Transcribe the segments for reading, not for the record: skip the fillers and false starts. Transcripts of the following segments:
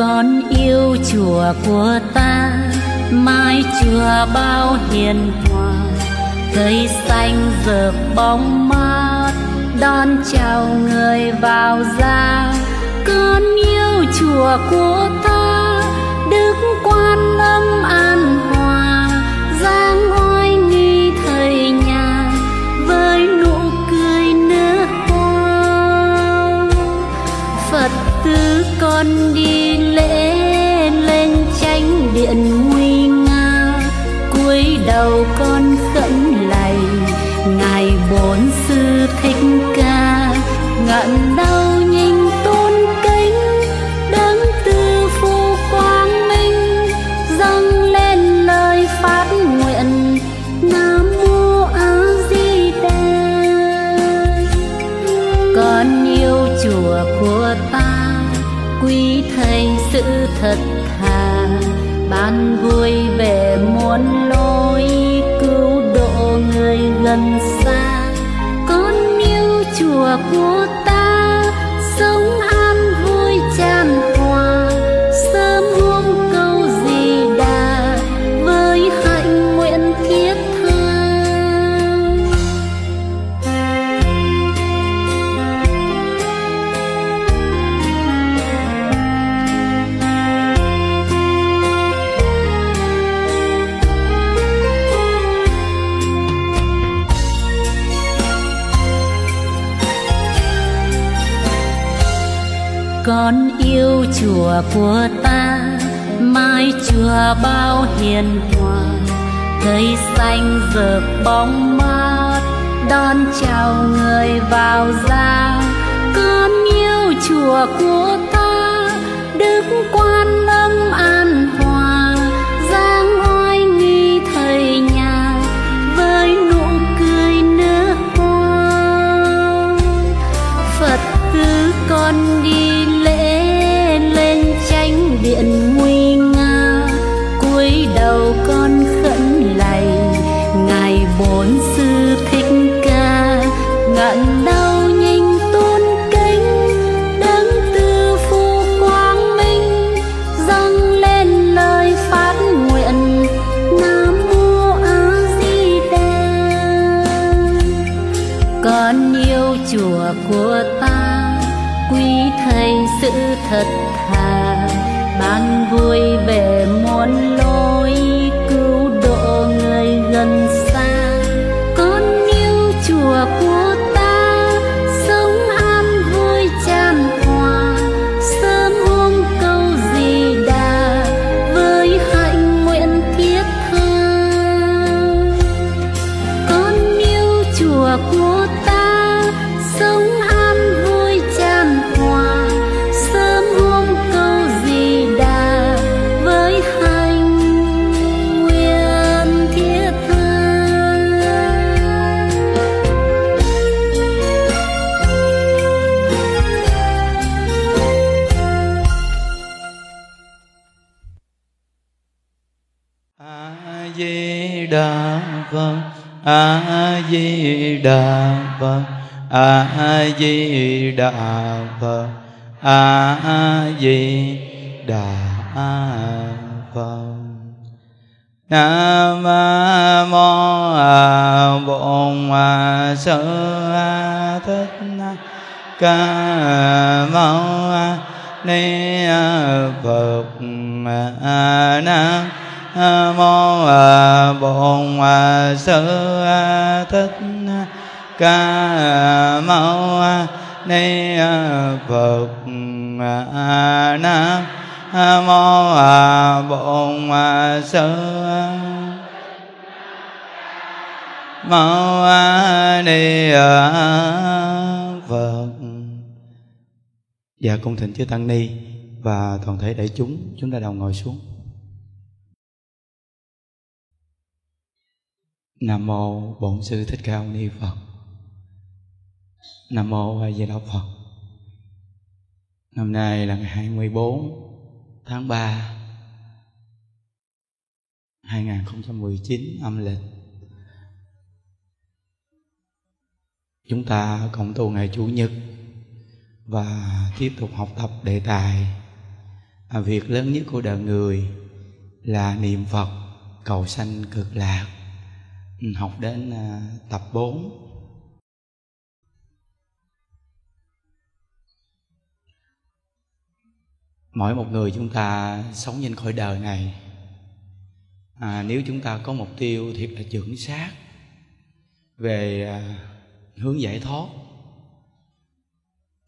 Con yêu chùa của ta, mái chùa bao hiền hòa, cây xanh rợp bóng mát, đón chào người vào ra. Con yêu chùa của ta, Đức Quan Âm an hòa, dáng oai nghi thầy nhà, với nụ cười nước hoa. Phật tử con đi lễ lên chánh điện nguy nga, cúi đầu con khẩn lạy ngài bốn sư Thích Ca. Ngẩn đầu nhìn tôn kính Đấng Từ Phụ Quang Minh, dâng lên lời phát nguyện Nam Mô A Di Đà. Con yêu chùa của ta, quý thầy sự thật thà, ban vui về muôn lối, cứu độ người gần xa. Con yêu chùa của ta, sống an vui chan hòa, sớm huông câu Di Đà với hạnh nguyện thiết tha. Con yêu chùa của ta, mái chùa bao hiền hòa, cây xanh rợp bóng mát, đón chào người vào ra. Con yêu chùa của ta, Đức Quan Âm an hòa, dáng oai nghi thầy nhà, với nụ cười nước hoa. Phật tử con đi lễ lên chánh điện nguy nga, cúi đầu con khẩn lạy ngài bốn sư Thích Ca. Ngẩn đầu nhìn tôn kính Đấng Từ Phụ Quang Minh, dâng lên lời phát nguyện Nam Mô A Di Đà. Con yêu chùa của ta, quý thầy sự thật thà, ban vui về muôn lối, cứu độ người gần xa. Con yêu chùa của ta, sống an vui chan hòa, sớm huông câu Di Đà với hạnh nguyện thiết tha. Con yêu chùa của ta, sống an vui chan hòa, sớm huông câu Di Đà với hạnh nguyện thiết tha. A Di Đà Phật, A Di Đà Phật, A Di Đà Phật, A Di Đà Phật. Nam mô Bổn Sư Thích Ca Mâu Ni Phật. Nam mô Bổn Sư Thích Ca Mâu Ni Phật. Nam mô Bổn Sư Mâu Ni Phật. Và cung thỉnh chư tăng ni và toàn thể đại chúng, chúng ta đồng ngồi xuống. Nam mô Bổn Sư Thích Ca Mâu Ni Phật. Nam mô A Di Đà Phật. Hôm nay là ngày 24 tháng 3 2019 âm lịch. Chúng ta cộng tu ngày Chủ nhật và tiếp tục học tập đề tài việc lớn nhất của đời người là niệm Phật cầu sanh cực lạc. Học đến tập 4. Mỗi một người chúng ta sống trên khỏi đời này, nếu chúng ta có mục tiêu thiệt là chuẩn xác về hướng giải thoát,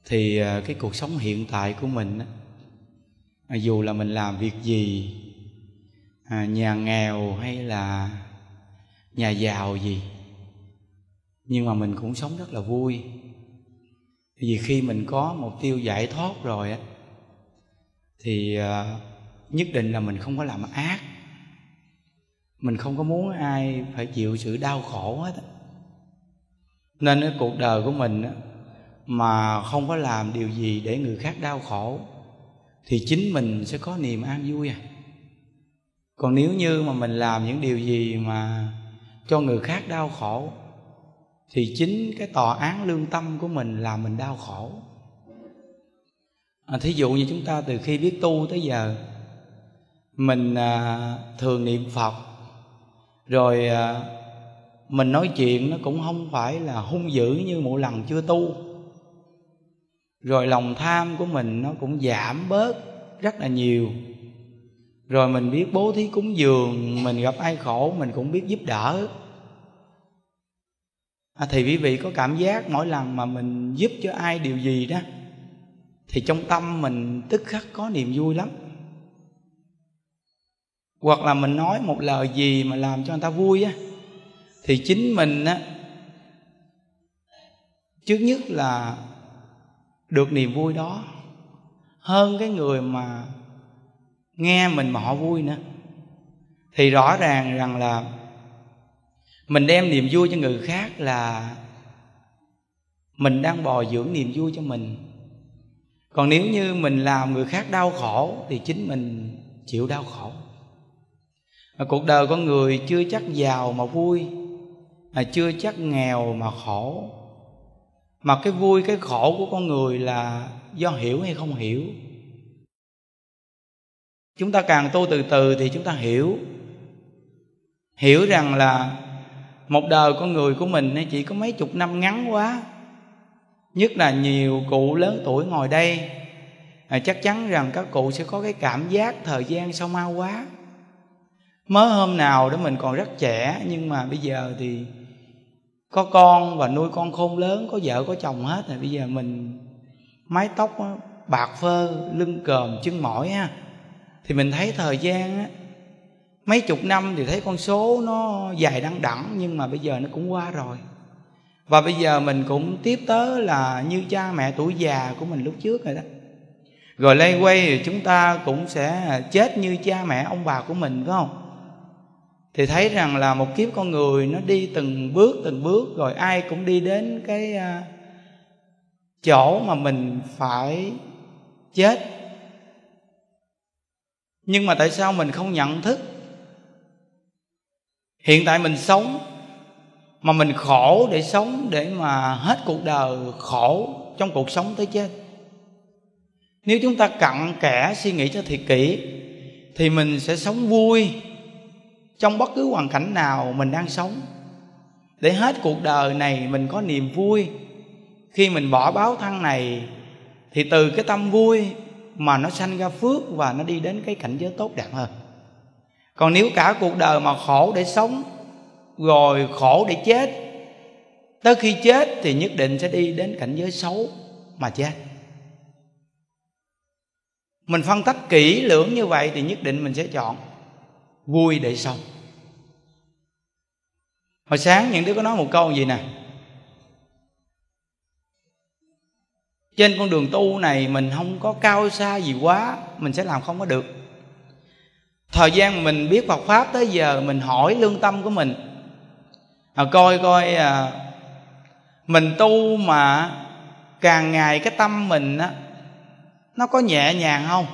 thì cái cuộc sống hiện tại của mình, dù là mình làm việc gì, nhà nghèo hay là nhà giàu gì, nhưng mà mình cũng sống rất là vui. Vì khi mình có mục tiêu giải thoát rồi á, thì nhất định là mình không có làm ác, mình không có muốn ai phải chịu sự đau khổ hết. Nên cái cuộc đời của mình mà không có làm điều gì để người khác đau khổ thì chính mình sẽ có niềm an vui à. Còn nếu như mà mình làm những điều gì mà cho người khác đau khổ thì chính cái tòa án lương tâm của mình làm mình đau khổ. Thí dụ như chúng ta từ khi biết tu tới giờ, mình thường niệm Phật, rồi mình nói chuyện nó cũng không phải là hung dữ như mỗi lần chưa tu, rồi lòng tham của mình nó cũng giảm bớt rất là nhiều, rồi mình biết bố thí cúng dường, mình gặp ai khổ mình cũng biết giúp đỡ. Thì quý vị có cảm giác mỗi lần mà mình giúp cho ai điều gì đó thì trong tâm mình tức khắc có niềm vui lắm. Hoặc là mình nói một lời gì mà làm cho người ta vui á, thì chính mình á, trước nhất là được niềm vui đó hơn cái người mà nghe mình mà họ vui nữa. Thì rõ ràng rằng là mình đem niềm vui cho người khác là mình đang bồi dưỡng niềm vui cho mình. Còn nếu như mình làm người khác đau khổ thì chính mình chịu đau khổ. Cuộc đời con người chưa chắc giàu mà vui, chưa chắc nghèo mà khổ. Mà cái vui cái khổ của con người là do hiểu hay không hiểu. Chúng ta càng tu từ từ thì chúng ta hiểu rằng là một đời con người của mình chỉ có mấy chục năm ngắn quá. Nhất là nhiều cụ lớn tuổi ngồi đây, chắc chắn rằng các cụ sẽ có cái cảm giác thời gian sao mau quá. Mới hôm nào đó mình còn rất trẻ, nhưng mà bây giờ thì có con và nuôi con khôn lớn, có vợ có chồng hết rồi. Bây giờ mình mái tóc bạc phơ, lưng còm chân mỏi ha, thì mình thấy thời gian mấy chục năm thì thấy con số nó dài đằng đẵng, nhưng mà bây giờ nó cũng qua rồi. Và bây giờ mình cũng tiếp tới là như cha mẹ tuổi già của mình lúc trước rồi đó. Rồi lây quay thì chúng ta cũng sẽ chết như cha mẹ ông bà của mình, phải không? Thì thấy rằng là một kiếp con người nó đi từng bước rồi ai cũng đi đến cái chỗ mà mình phải chết. Nhưng mà tại sao mình không nhận thức? Hiện tại mình sống mà mình khổ để sống, để mà hết cuộc đời khổ trong cuộc sống tới chết. Nếu chúng ta cặn kẽ suy nghĩ cho thiệt kỹ thì mình sẽ sống vui trong bất cứ hoàn cảnh nào mình đang sống, để hết cuộc đời này mình có niềm vui. Khi mình bỏ báo thân này thì từ cái tâm vui mà nó sanh ra phước và nó đi đến cái cảnh giới tốt đẹp hơn. Còn nếu cả cuộc đời mà khổ để sống rồi khổ để chết, tới khi chết thì nhất định sẽ đi đến cảnh giới xấu mà chết. Mình phân tích kỹ lưỡng như vậy thì nhất định mình sẽ chọn vui để sống. Hồi sáng những đứa có nói một câu gì nè: trên con đường tu này mình không có cao xa gì quá, mình sẽ làm không có được. Thời gian mình biết Phật Pháp tới giờ, mình hỏi lương tâm của mình coi mình tu mà càng ngày cái tâm mình á, nó có nhẹ nhàng không?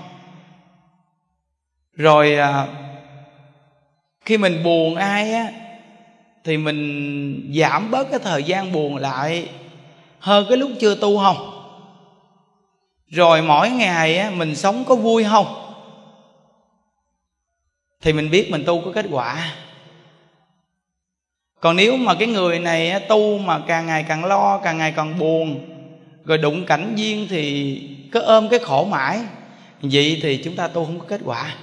Rồi khi mình buồn ai á thì mình giảm bớt cái thời gian buồn lại hơn cái lúc chưa tu không? Rồi mỗi ngày á, mình sống có vui không? thì mình biết mình tu có kết quả. Còn nếu mà cái người này tu mà càng ngày càng lo, càng ngày càng buồn, rồi đụng cảnh duyên thì cứ ôm cái khổ mãi, vậy thì chúng ta tu không có kết quả.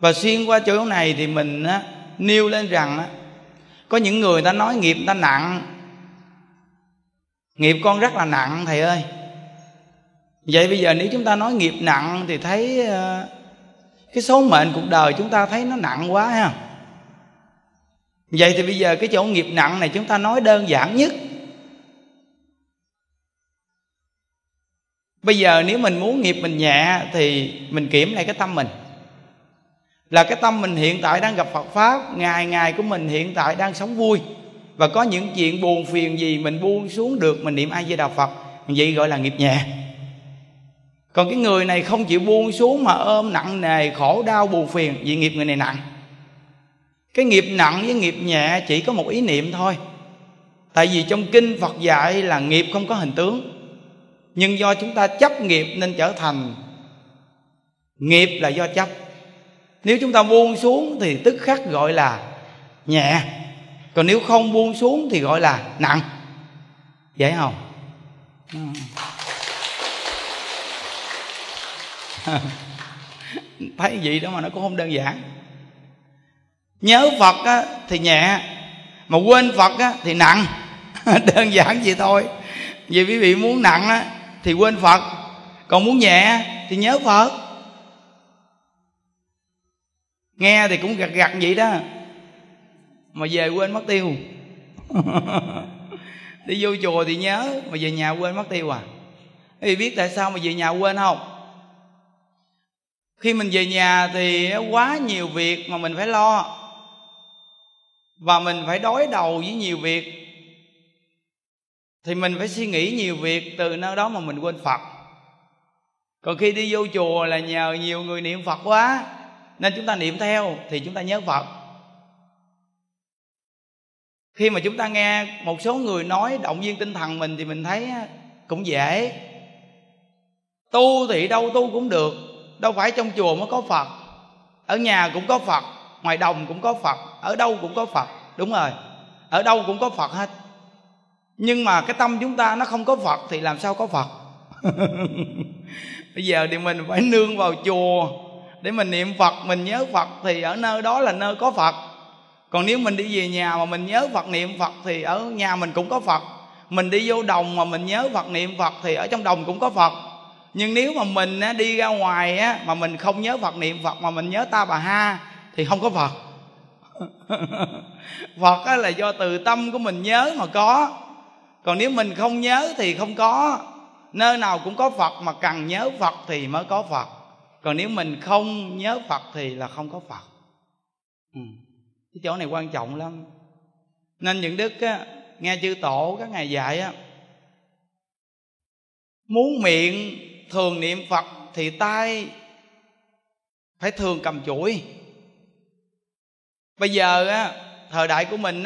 Và xuyên qua chỗ này thì mình nêu lên rằng có những người ta nói nghiệp người ta nặng, nghiệp con rất là nặng thầy ơi. Vậy bây giờ nếu chúng ta nói nghiệp nặng thì thấy cái số mệnh cuộc đời chúng ta thấy nó nặng quá ha. Vậy thì bây giờ cái chỗ nghiệp nặng này chúng ta nói đơn giản nhất. Bây giờ nếu mình muốn nghiệp mình nhẹ thì mình kiểm lại cái tâm mình. Là cái tâm mình hiện tại đang gặp Phật Pháp, ngày ngày của mình hiện tại đang sống vui, và có những chuyện buồn phiền gì mình buông xuống được, mình niệm A Di Đà Phật, vậy gọi là nghiệp nhẹ. Còn cái người này không chịu buông xuống mà ôm nặng nề, khổ đau buồn phiền, vậy nghiệp người này nặng. Cái nghiệp nặng với nghiệp nhẹ chỉ có một ý niệm thôi. Tại vì trong kinh Phật dạy là nghiệp không có hình tướng, nhưng do chúng ta chấp nghiệp nên trở thành nghiệp, là do chấp. Nếu chúng ta buông xuống thì tức khắc gọi là nhẹ, còn nếu không buông xuống thì gọi là nặng. Vậy không? Thấy vậy đó mà nó cũng không đơn giản. Nhớ Phật á, thì nhẹ, mà quên Phật á, thì nặng. Đơn giản vậy thôi. Vì quý vị muốn nặng á, thì quên Phật, còn muốn nhẹ thì nhớ Phật. Nghe thì cũng gật gật vậy đó, mà về quên mất tiêu. Đi vô chùa thì nhớ, mà về nhà quên mất tiêu à. Thì biết tại sao mà về nhà quên không? Khi mình về nhà thì quá nhiều việc mà mình phải lo, và mình phải đối đầu với nhiều việc, thì mình phải suy nghĩ nhiều việc, từ nơi đó mà mình quên Phật. Còn khi đi vô chùa là nhờ nhiều người niệm Phật quá nên chúng ta niệm theo thì chúng ta nhớ Phật. Khi mà chúng ta nghe một số người nói động viên tinh thần mình thì mình thấy cũng dễ. Tu thì đâu tu cũng được, đâu phải trong chùa mới có Phật, ở nhà cũng có Phật, ngoài đồng cũng có Phật, ở đâu cũng có Phật. Đúng rồi, ở đâu cũng có Phật hết. Nhưng mà cái tâm chúng ta nó không có Phật thì làm sao có Phật? Bây giờ thì mình phải nương vào chùa để mình niệm Phật, mình nhớ Phật, thì ở nơi đó là nơi có Phật. Còn nếu mình đi về nhà mà mình nhớ Phật niệm Phật thì ở nhà mình cũng có Phật. Mình đi vô đồng mà mình nhớ Phật niệm Phật thì ở trong đồng cũng có Phật. Nhưng nếu mà mình đi ra ngoài mà mình không nhớ Phật niệm Phật mà mình nhớ Ta Bà Ha thì không có Phật. Phật là do từ tâm của mình nhớ mà có. Còn nếu mình không nhớ thì không có. Nơi nào cũng có Phật mà cần nhớ Phật thì mới có Phật. Còn nếu mình không nhớ Phật thì là không có Phật. Cái chỗ này quan trọng lắm. Nên những đức nghe chư tổ các ngài dạy muốn miệng thường niệm Phật thì tay phải thường cầm chuỗi. Bây giờ thời đại của mình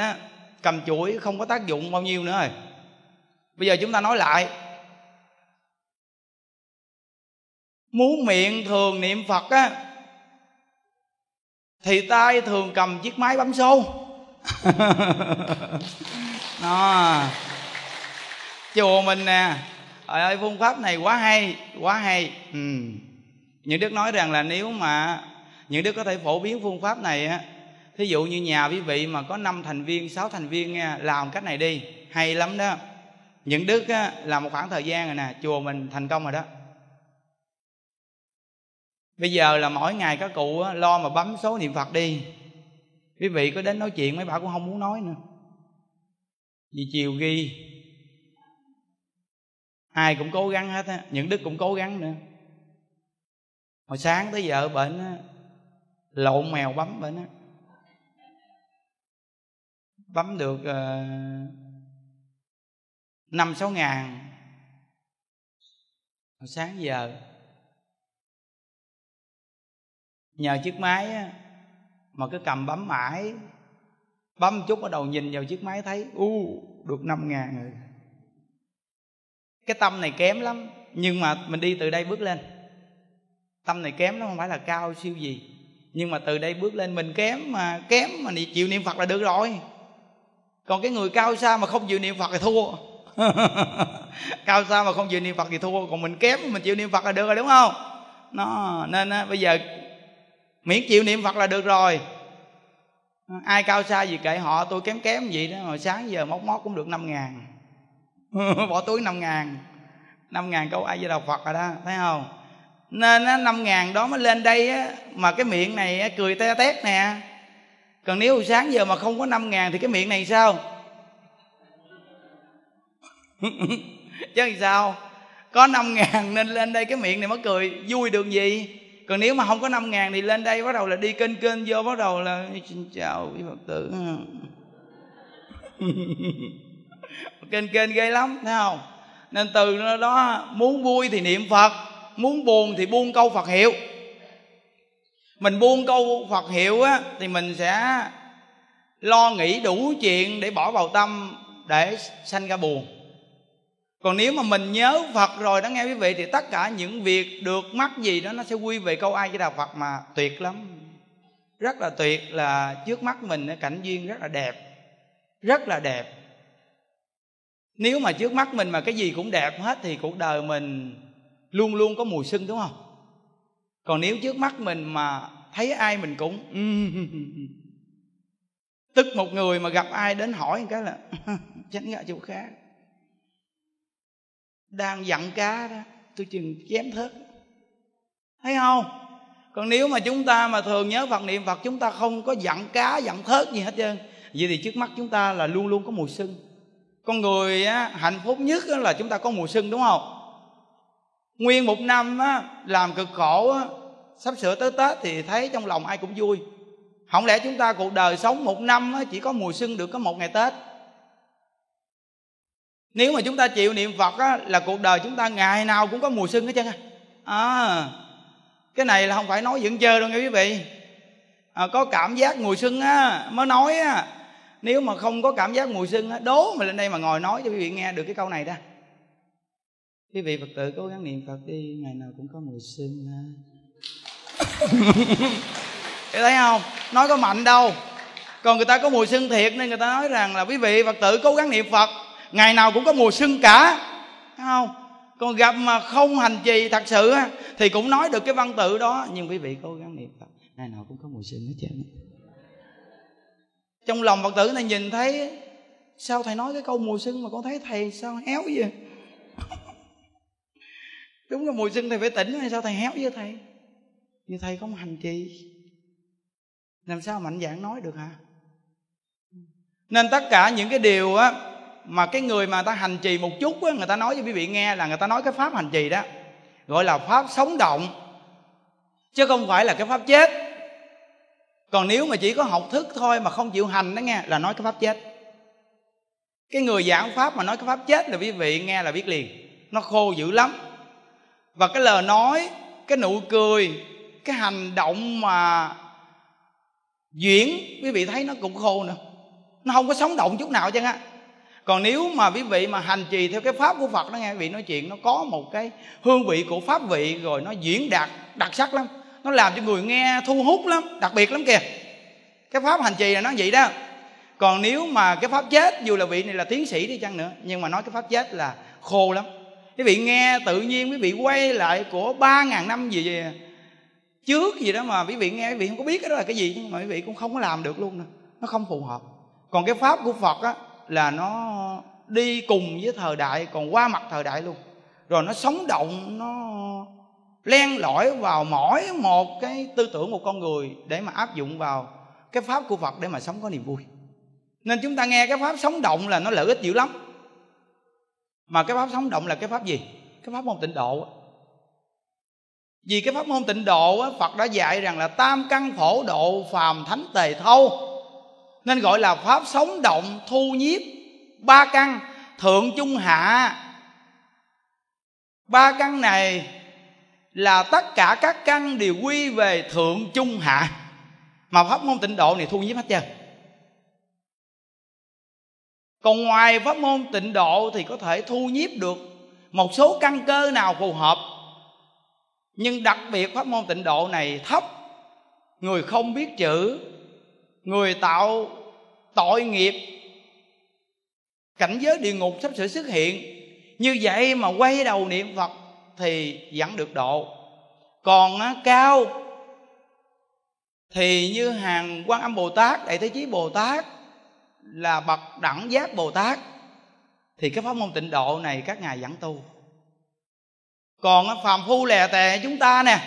cầm chuỗi không có tác dụng bao nhiêu nữa rồi. Bây giờ chúng ta nói lại, muốn miệng thường niệm Phật thì tay thường cầm chiếc máy bấm số. Đó. Chùa mình nè, trời ơi phương pháp này quá hay, quá hay. Những đức nói rằng là nếu mà những đức có thể phổ biến phương pháp này á, thí dụ như nhà quý vị mà có 5 thành viên, 6 thành viên nha, làm cách này đi, hay lắm đó. Những đức á, làm một khoảng thời gian rồi nè, chùa mình thành công rồi đó. Bây giờ là mỗi ngày các cụ lo mà bấm số niệm Phật đi. Quý vị có đến nói chuyện mấy bà cũng không muốn nói nữa, vì chiều ghi. Ai cũng cố gắng hết á, những đức cũng cố gắng nữa. Hồi sáng tới giờ bệnh lộn mèo bấm bệnh á. Bấm được 5-6 ngàn. Hồi sáng giờ nhờ chiếc máy á, mà cứ cầm bấm mãi. Bấm chút bắt đầu nhìn vào chiếc máy thấy được 5 ngàn rồi. Cái tâm này kém lắm, nhưng mà mình đi từ đây bước lên. Tâm này kém lắm, không phải là cao siêu gì, Nhưng mà từ đây bước lên mình kém mà chịu niệm Phật là được rồi. Còn cái người cao xa mà không chịu niệm Phật thì thua. Cao xa mà không chịu niệm Phật thì thua. Còn mình kém mình chịu niệm Phật là được rồi, đúng không? Nên bây giờ miễn chịu niệm Phật là được rồi. Ai cao xa gì kệ họ, tôi kém vậy đó. Hồi sáng giờ móc cũng được 5.000. Bỏ túi 5.000. 5.000 câu A Di Đà Phật rồi đó, thấy không? Nên 5.000 đó mới lên đây á, mà cái miệng này cười te tét nè. Còn nếu hồi sáng giờ mà không có 5.000 thì cái miệng này sao? Chứ làm sao? Có 5.000 nên lên đây cái miệng này mới cười vui được gì. Còn nếu mà không có 5.000 thì lên đây bắt đầu là đi kênh vô, bắt đầu là xin chào quý Phật tử. kênh ghê lắm, thấy không? Nên từ đó muốn vui thì niệm Phật, muốn buồn thì buông câu Phật hiệu. Mình buông câu Phật hiệu á, thì mình sẽ lo nghĩ đủ chuyện để bỏ vào tâm, để sanh ra buồn. Còn nếu mà mình nhớ Phật rồi đó nghe quý vị, thì tất cả những việc được mắc gì đó nó sẽ quy về câu A Di Đà Phật, mà tuyệt lắm. Rất là tuyệt, là trước mắt mình cảnh duyên rất là đẹp. Rất là đẹp. Nếu mà trước mắt mình mà cái gì cũng đẹp hết thì cuộc đời mình luôn luôn có mùi sưng, đúng không? Còn nếu trước mắt mình mà thấy ai mình cũng tức một người mà gặp ai đến hỏi một cái là tránh ra chỗ khác. Đang dặn cá đó, tôi chừng chém thớt. Thấy không? Còn nếu mà chúng ta mà thường nhớ Phật niệm Phật, chúng ta không có dặn cá, dặn thớt gì hết trơn. Vậy thì trước mắt chúng ta là luôn luôn có mùi sưng. Con người á, hạnh phúc nhất á, là chúng ta có mùi sưng, đúng không? Nguyên một năm á, làm cực khổ á, sắp sửa tới Tết thì thấy trong lòng ai cũng vui. Không lẽ chúng ta cuộc đời sống một năm á, chỉ có mùi sưng được có một ngày Tết? Nếu mà chúng ta chịu niệm Phật á, là cuộc đời chúng ta ngày nào cũng có mùi sưng hết trơn á. Cái này là không phải nói giỡn chơi đâu nghe quý vị. Có cảm giác mùi sưng á mới nói á. Nếu mà không có cảm giác mùi sưng á, đố mà lên đây mà ngồi nói cho quý vị nghe được cái câu này đó. Quý vị Phật tử cố gắng niệm Phật đi, ngày nào cũng có mùi sưng ha. Thấy không? Nói có mạnh đâu. Còn người ta có mùi sưng thiệt nên người ta nói rằng là quý vị Phật tử cố gắng niệm Phật, ngày nào cũng có mùa sưng cả, thấy không? Còn gặp mà không hành trì thật sự thì cũng nói được cái văn tự đó. Nhưng quý vị cố gắng niệm Phật, ngày nào cũng có mùa sưng hết trơn. Trong lòng Phật tử này nhìn thấy, sao thầy nói cái câu mùa sưng mà con thấy thầy sao héo vậy? Đúng là mùa sưng thầy phải tỉnh, hay sao thầy héo với thầy? Như thầy không hành trì, làm sao mạnh dạn nói được hả? Nên tất cả những cái điều á, mà cái người mà ta hành trì một chút á, người ta nói cho quý vị nghe là người ta nói cái pháp hành trì đó, gọi là pháp sống động, chứ không phải là cái pháp chết. Còn nếu mà chỉ có học thức thôi mà không chịu hành đó nghe, là nói cái pháp chết. Cái người giảng pháp mà nói cái pháp chết là quý vị nghe là biết liền, nó khô dữ lắm. Và cái lời nói, cái nụ cười, cái hành động mà diễn, quý vị thấy nó cũng khô nữa, nó không có sống động chút nào chứ á. Còn nếu mà quý vị mà hành trì theo cái pháp của Phật đó nghe, quý vị nói chuyện nó có một cái hương vị của pháp vị, rồi nó diễn đạt đặc sắc lắm, nó làm cho người nghe thu hút lắm, đặc biệt lắm kìa. Cái pháp hành trì là nó vậy đó. Còn nếu mà cái pháp chết, dù là vị này là tiến sĩ đi chăng nữa, nhưng mà nói cái pháp chết là khô lắm. Quý vị nghe tự nhiên quý vị quay lại của 3.000 năm gì trước gì đó mà quý vị nghe, quý vị không có biết cái đó là cái gì, nhưng mà quý vị cũng không có làm được luôn nữa. Nó không phù hợp. Còn cái pháp của Phật á, là nó đi cùng với thời đại, còn qua mặt thời đại luôn. Rồi nó sống động, nó len lỏi vào mỗi một cái tư tưởng của con người để mà áp dụng vào cái pháp của Phật để mà sống có niềm vui. Nên chúng ta nghe cái pháp sống động là nó lợi ích dữ lắm. Mà cái pháp sống động là cái pháp gì? Cái pháp môn tịnh độ. Vì cái pháp môn tịnh độ Phật đã dạy rằng là tam căn phổ độ phàm thánh tề thâu, nên gọi là pháp sống động thu nhiếp ba căn thượng trung hạ. Ba căn này là tất cả các căn đều quy về thượng trung hạ, mà pháp môn tịnh độ này thu nhiếp hết trơn. Còn ngoài pháp môn tịnh độ thì có thể thu nhiếp được một số căn cơ nào phù hợp, nhưng đặc biệt pháp môn tịnh độ này thấp người không biết chữ, người tạo tội nghiệp, cảnh giới địa ngục sắp sửa xuất hiện. Như vậy mà quay đầu niệm Phật thì vẫn được độ. Còn á, cao thì như hàng Quan Âm Bồ Tát, Đại Thế Chí Bồ Tát, là bậc Đẳng Giác Bồ Tát, thì cái pháp môn tịnh độ này các ngài vẫn tu. Còn á, phàm phu lè tè chúng ta nè,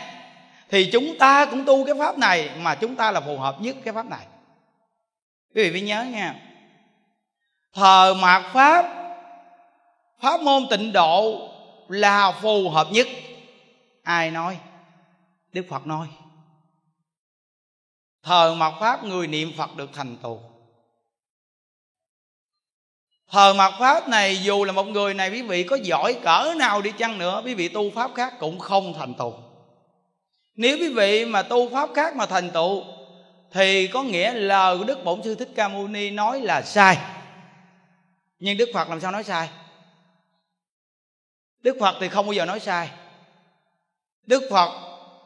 thì chúng ta cũng tu cái pháp này, mà chúng ta là phù hợp nhất cái pháp này. Quý vị phải nhớ nha, thờ mạt pháp, pháp môn tịnh độ là phù hợp nhất. Ai nói? Đức Phật nói. Thờ mạt pháp, người niệm Phật được thành tựu. Thờ mạt pháp này, dù là một người này quý vị có giỏi cỡ nào đi chăng nữa, quý vị tu pháp khác cũng không thành tựu. Nếu quý vị mà tu pháp khác mà thành tựu thì có nghĩa lời của Đức Bổn Sư Thích Ca Mâu Ni nói là sai. Nhưng Đức Phật làm sao nói sai? Đức Phật thì không bao giờ nói sai. Đức Phật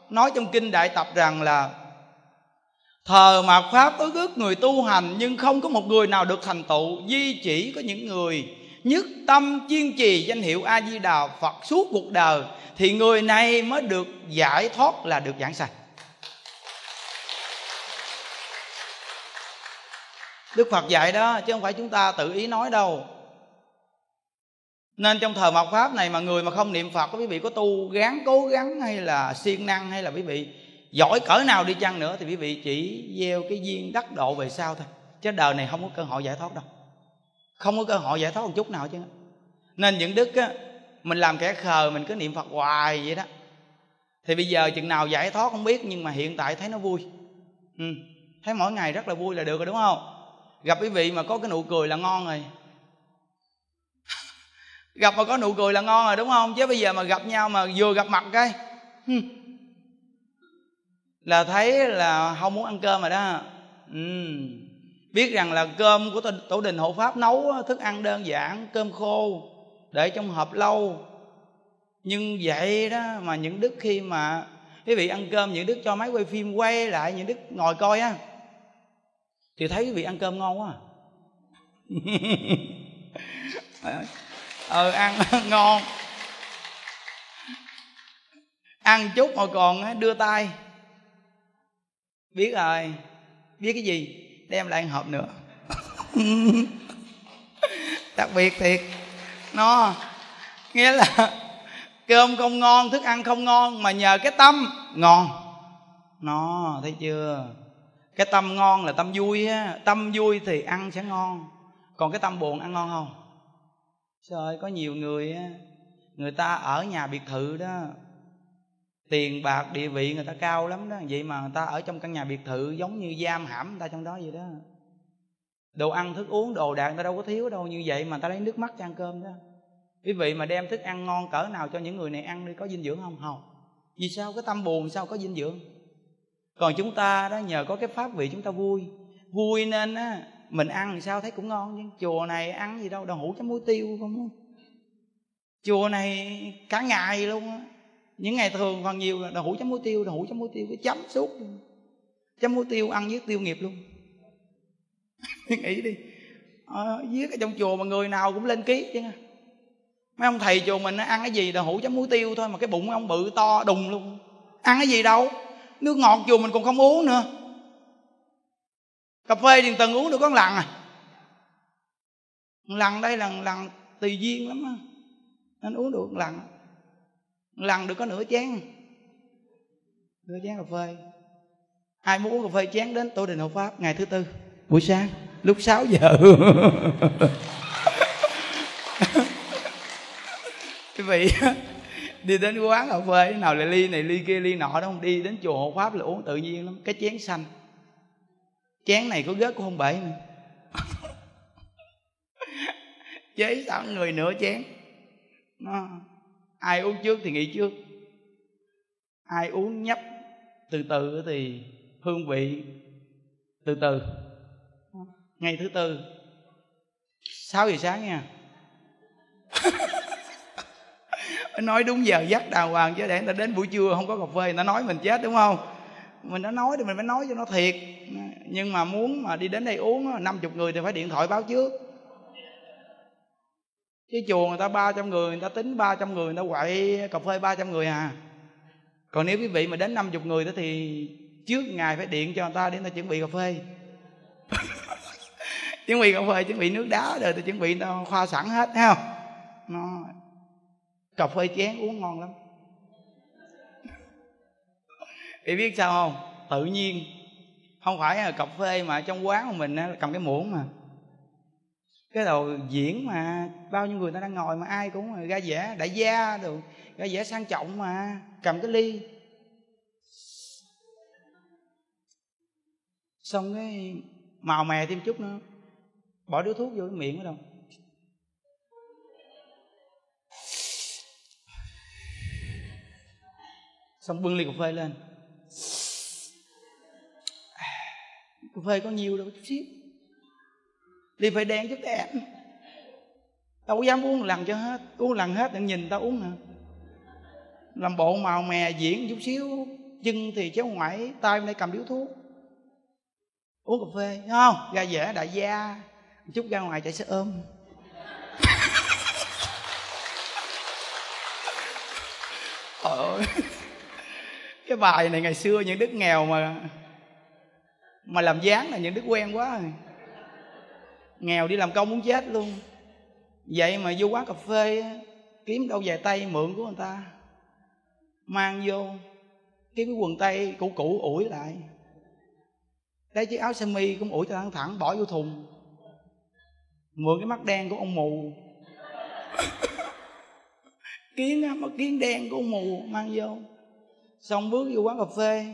nói trong Kinh Đại Tập rằng là thờ mạt pháp tối ước người tu hành, nhưng không có một người nào được thành tựu, duy chỉ có những người nhất tâm kiên trì danh hiệu A Di Đà Phật suốt cuộc đời thì người này mới được giải thoát, là được giảng sanh. Đức Phật dạy đó, chứ không phải chúng ta tự ý nói đâu. Nên trong thờ mạt pháp này mà người mà không niệm Phật, quý vị có tu gắng cố gắng hay là siêng năng, hay là quý vị giỏi cỡ nào đi chăng nữa, thì quý vị chỉ gieo cái duyên đắc độ về sau thôi, chứ đời này không có cơ hội giải thoát đâu, không có cơ hội giải thoát một chút nào chứ. Nên những đức á, mình làm kẻ khờ, mình cứ niệm Phật hoài vậy đó, thì bây giờ chừng nào giải thoát không biết, nhưng mà hiện tại thấy nó vui, thấy mỗi ngày rất là vui là được rồi, đúng không? Gặp quý vị mà có cái nụ cười là ngon rồi, gặp mà có nụ cười là ngon rồi, đúng không? Chứ bây giờ mà gặp nhau mà vừa gặp mặt cái là thấy là không muốn ăn cơm rồi đó. Biết rằng là cơm của tổ đình hộ pháp nấu thức ăn đơn giản, cơm khô để trong hộp lâu, nhưng vậy đó mà những đức khi mà quý vị ăn cơm, những đức cho máy quay phim quay lại, những đức ngồi coi á, thì thấy quý vị ăn cơm ngon quá à. Ăn ngon, ăn chút mà còn đưa tay, biết rồi, biết cái gì, đem lại hộp nữa. Đặc biệt thiệt, nó nghĩa là cơm không ngon, thức ăn không ngon, mà nhờ cái tâm ngon. Nó thấy chưa, cái tâm ngon là tâm vui á, tâm vui thì ăn sẽ ngon. Còn cái tâm buồn ăn ngon không? Trời, có nhiều người á, người ta ở nhà biệt thự đó, tiền bạc địa vị người ta cao lắm đó, vậy mà người ta ở trong căn nhà biệt thự giống như giam hãm người ta trong đó vậy đó. Đồ ăn thức uống đồ đạc người ta đâu có thiếu đâu, như vậy mà người ta lấy nước mắt cho ăn cơm đó. Quý vị mà đem thức ăn ngon cỡ nào cho những người này ăn đi, có dinh dưỡng không? Không. Vì sao? Cái tâm buồn sao có dinh dưỡng. Còn chúng ta đó, nhờ có cái pháp vị chúng ta vui, vui nên á, mình ăn sao thấy cũng ngon chứ. Chùa này ăn gì đâu, đậu hũ chấm muối tiêu không. Chùa này cả ngày luôn á, những ngày thường phần nhiều là đậu hũ chấm muối tiêu, cái chấm suốt, chấm muối tiêu ăn với tiêu nghiệp luôn. Nghĩ đi, giết ở trong chùa mà người nào cũng lên ký chứ. Mấy ông thầy chùa mình ăn cái gì đậu hũ chấm muối tiêu thôi mà cái bụng ông bự to đùng luôn. Ăn cái gì đâu, nước ngọt chùa mình còn không uống nữa, cà phê Điền Tần uống được có lần à. Lần đây là lần tùy duyên lắm á, nên uống được lần được có nửa chén cà phê. Ai muốn uống cà phê chén đến tổ đình hộ pháp ngày thứ tư buổi sáng lúc 6 giờ. Quý vị đi đến quán cà phê nào là ly này ly kia ly nọ đó, không đi đến chùa hộ pháp là uống tự nhiên lắm, cái chén xanh, chén này có gớt cũng không bể nữa. Chế sẵn người nửa chén nó. Ai uống trước thì nghỉ trước, ai uống nhấp từ từ thì hương vị từ từ. Ngày thứ tư 6 giờ sáng nha. Nói đúng giờ dắt đàng hoàng, chứ để người ta đến buổi trưa không có cà phê người ta nói mình chết, đúng không? Mình đã nói thì mình phải nói cho nó thiệt. Nhưng mà muốn mà đi đến đây uống 50 người thì phải điện thoại báo trước. Chứ chùa người ta 300 người, người ta tính 300 người, người ta quậy cà phê 300 người à. Còn nếu quý vị mà đến 50 người đó thì trước ngày phải điện cho người ta để người ta chuẩn bị cà phê. Chuẩn bị cà phê, chuẩn bị nước đá rồi, chuẩn bị khoa sẵn hết, thấy không? Nó cà phê chén uống ngon lắm. Thì biết sao không? Tự nhiên, không phải là cà phê mà trong quán của mình cầm cái muỗng mà. Cái đầu diễn mà bao nhiêu người ta đang ngồi mà ai cũng ra vẻ đại gia, rồi ra vẻ sang trọng mà cầm cái ly. Xong cái màu mè thêm chút nữa, bỏ điếu thuốc vô cái miệng ở đâu. Xong bưng ly cà phê lên. Cà phê có nhiều đâu chút xíu. Ly phê đen chút đẹp. Tao có dám uống lần cho hết. Uống lần hết đừng nhìn tao uống hả. Làm bộ màu mè diễn chút xíu. Chân thì chéo ngoảy, tay bên đây cầm điếu thuốc. Uống cà phê, thấy không? Ra vẻ đại gia. Chút ra ngoài chạy xe ôm. Trời ơi. Cái bài này ngày xưa những đức nghèo mà làm dáng là những đức quen quá rồi. Nghèo đi làm công muốn chết luôn. Vậy mà vô quán cà phê kiếm đâu vài tay mượn của người ta, mang vô kiếm cái quần tây cũ ủi lại, lấy chiếc áo sơ mi cũng ủi cho thẳng bỏ vô thùng, mượn cái mắt đen của ông mù. Kiến đen của ông mù mang vô. Xong bước vô quán cà phê,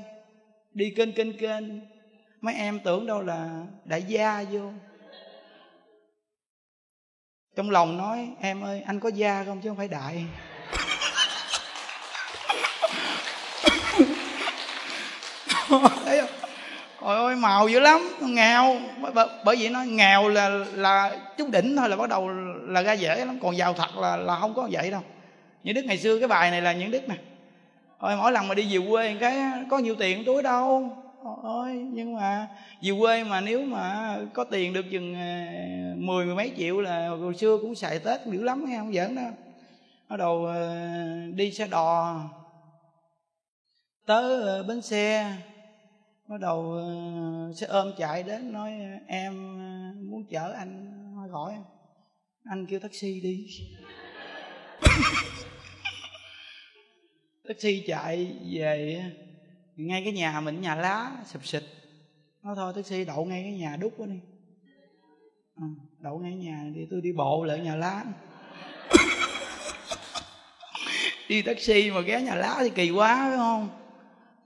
đi kênh. Mấy em tưởng đâu là đại gia vô. Trong lòng nói, em ơi, anh có gia không chứ không phải đại. Thấy không? Trời ơi, màu dữ lắm, nghèo. Bởi vì nó nghèo là chút đỉnh thôi là bắt đầu là ra dễ lắm. Còn giàu thật là không có vậy đâu. Những đức ngày xưa cái bài này là những đức nè. Ôi, mỗi lần mà đi về quê cái có nhiều tiền túi đâu. Ôi, nhưng mà về quê mà nếu mà có tiền được chừng 10 mấy triệu là hồi xưa cũng xài Tết dữ lắm, nghe không giỡn đó. Bắt đầu đi xe đò tới bến xe, bắt đầu xe ôm chạy đến nói em muốn chở anh khỏi, anh kêu taxi đi. Taxi chạy về ngay cái nhà mình, nhà lá sụp xịt. Nó thôi taxi đậu ngay cái nhà đúc đó đi. Đậu ngay nhà đi, tôi đi bộ lại nhà lá. Đi taxi mà ghé nhà lá thì kỳ quá, phải không?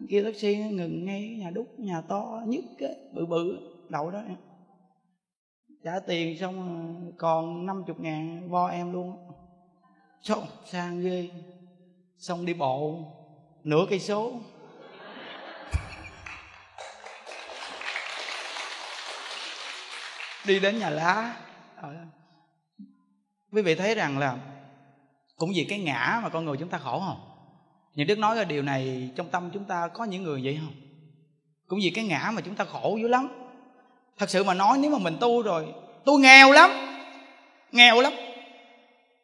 Kia taxi ngừng ngay cái nhà đúc, nhà to nhất ấy, bự đậu đó. Trả tiền xong còn 50.000 vo em luôn. Xong sang ghê. Xong đi bộ nửa cây số. Đi đến nhà lá. Quý vị thấy rằng là cũng vì cái ngã mà con người chúng ta khổ không? Những đức nói ra điều này, trong tâm chúng ta có những người vậy không? Cũng vì cái ngã mà chúng ta khổ dữ lắm. Thật sự mà nói, nếu mà mình tu rồi, tôi nghèo lắm. Nghèo lắm.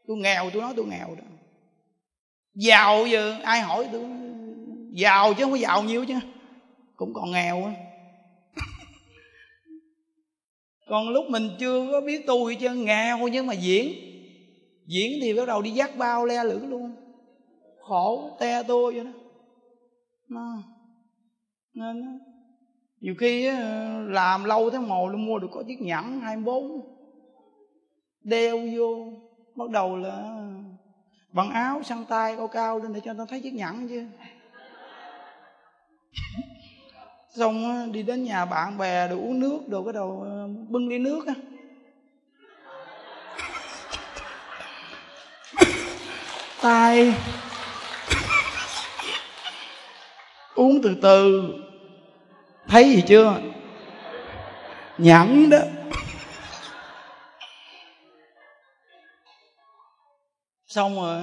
Tôi nghèo, tôi nói tôi nghèo đó. Giàu giờ ai hỏi tôi giàu chứ không có giàu nhiều chứ, cũng còn nghèo á. Còn lúc mình chưa có biết tu gì chứ nghèo, nhưng mà diễn thì bắt đầu đi dắt bao le lử luôn, khổ te tua vậy đó. Nên nhiều khi làm lâu thế mồ luôn mua được có chiếc nhẫn 24 đeo vô, bắt đầu là bằng áo sang tay cao lên để cho tao thấy chiếc nhẫn chứ. Xong đi đến nhà bạn bè đồ uống nước đồ, cái đầu bưng ly nước á. Tay uống từ từ, thấy gì chưa, nhẫn đó. Xong rồi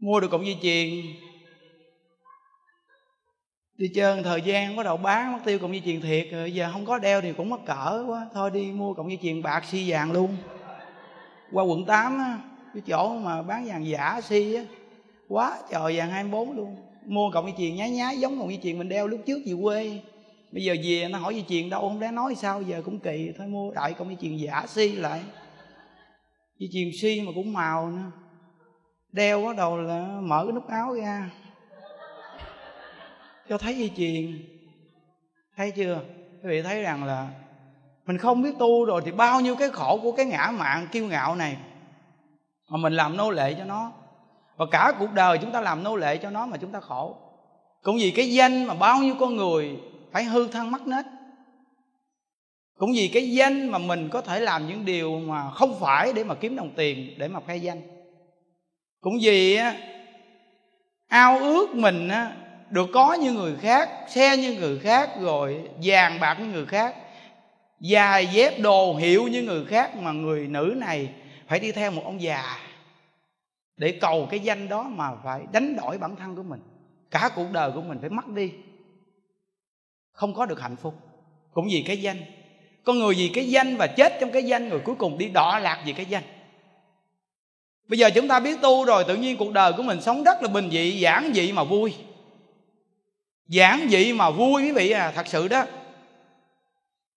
mua được cọng dây chuyền đi chơi thời gian bắt đầu bán mất tiêu cộng dây chuyền thiệt rồi, giờ không có đeo thì cũng mắc cỡ quá, thôi đi mua cộng dây chuyền bạc si vàng luôn. Qua quận 8 á, cái chỗ mà bán vàng giả si á, quá trời vàng 24 luôn. Mua cộng dây chuyền nhái nhái giống cộng dây chuyền mình đeo lúc trước về quê. Bây giờ về nó hỏi dây chuyền đâu không đáng nói sao, giờ cũng kỳ, thôi mua đại cộng dây chuyền giả si lại. Dây chuyền si mà cũng màu nữa. Đeo bắt đầu là mở cái nút áo ra cho thấy dây chuyền. Thấy chưa? Các vị thấy rằng là mình không biết tu rồi thì bao nhiêu cái khổ của cái ngã mạn kiêu ngạo này mà mình làm nô lệ cho nó. Và cả cuộc đời chúng ta làm nô lệ cho nó mà chúng ta khổ. Cũng vì cái danh mà bao nhiêu con người phải hư thân mắc nết. Cũng vì cái danh mà mình có thể làm những điều mà không phải để mà kiếm đồng tiền, để mà khai danh. Cũng vì ao ước mình được có như người khác, xe như người khác, rồi vàng bạc như người khác, dài dép đồ hiệu như người khác, mà người nữ này phải đi theo một ông già để cầu cái danh đó mà phải đánh đổi bản thân của mình. Cả cuộc đời của mình phải mất đi, không có được hạnh phúc. Cũng vì cái danh, con người vì cái danh và chết trong cái danh, người cuối cùng đi đọa lạc vì cái danh. Bây giờ chúng ta biết tu rồi, tự nhiên cuộc đời của mình sống rất là bình dị, giản dị mà vui. Giản dị mà vui quý vị à, thật sự đó.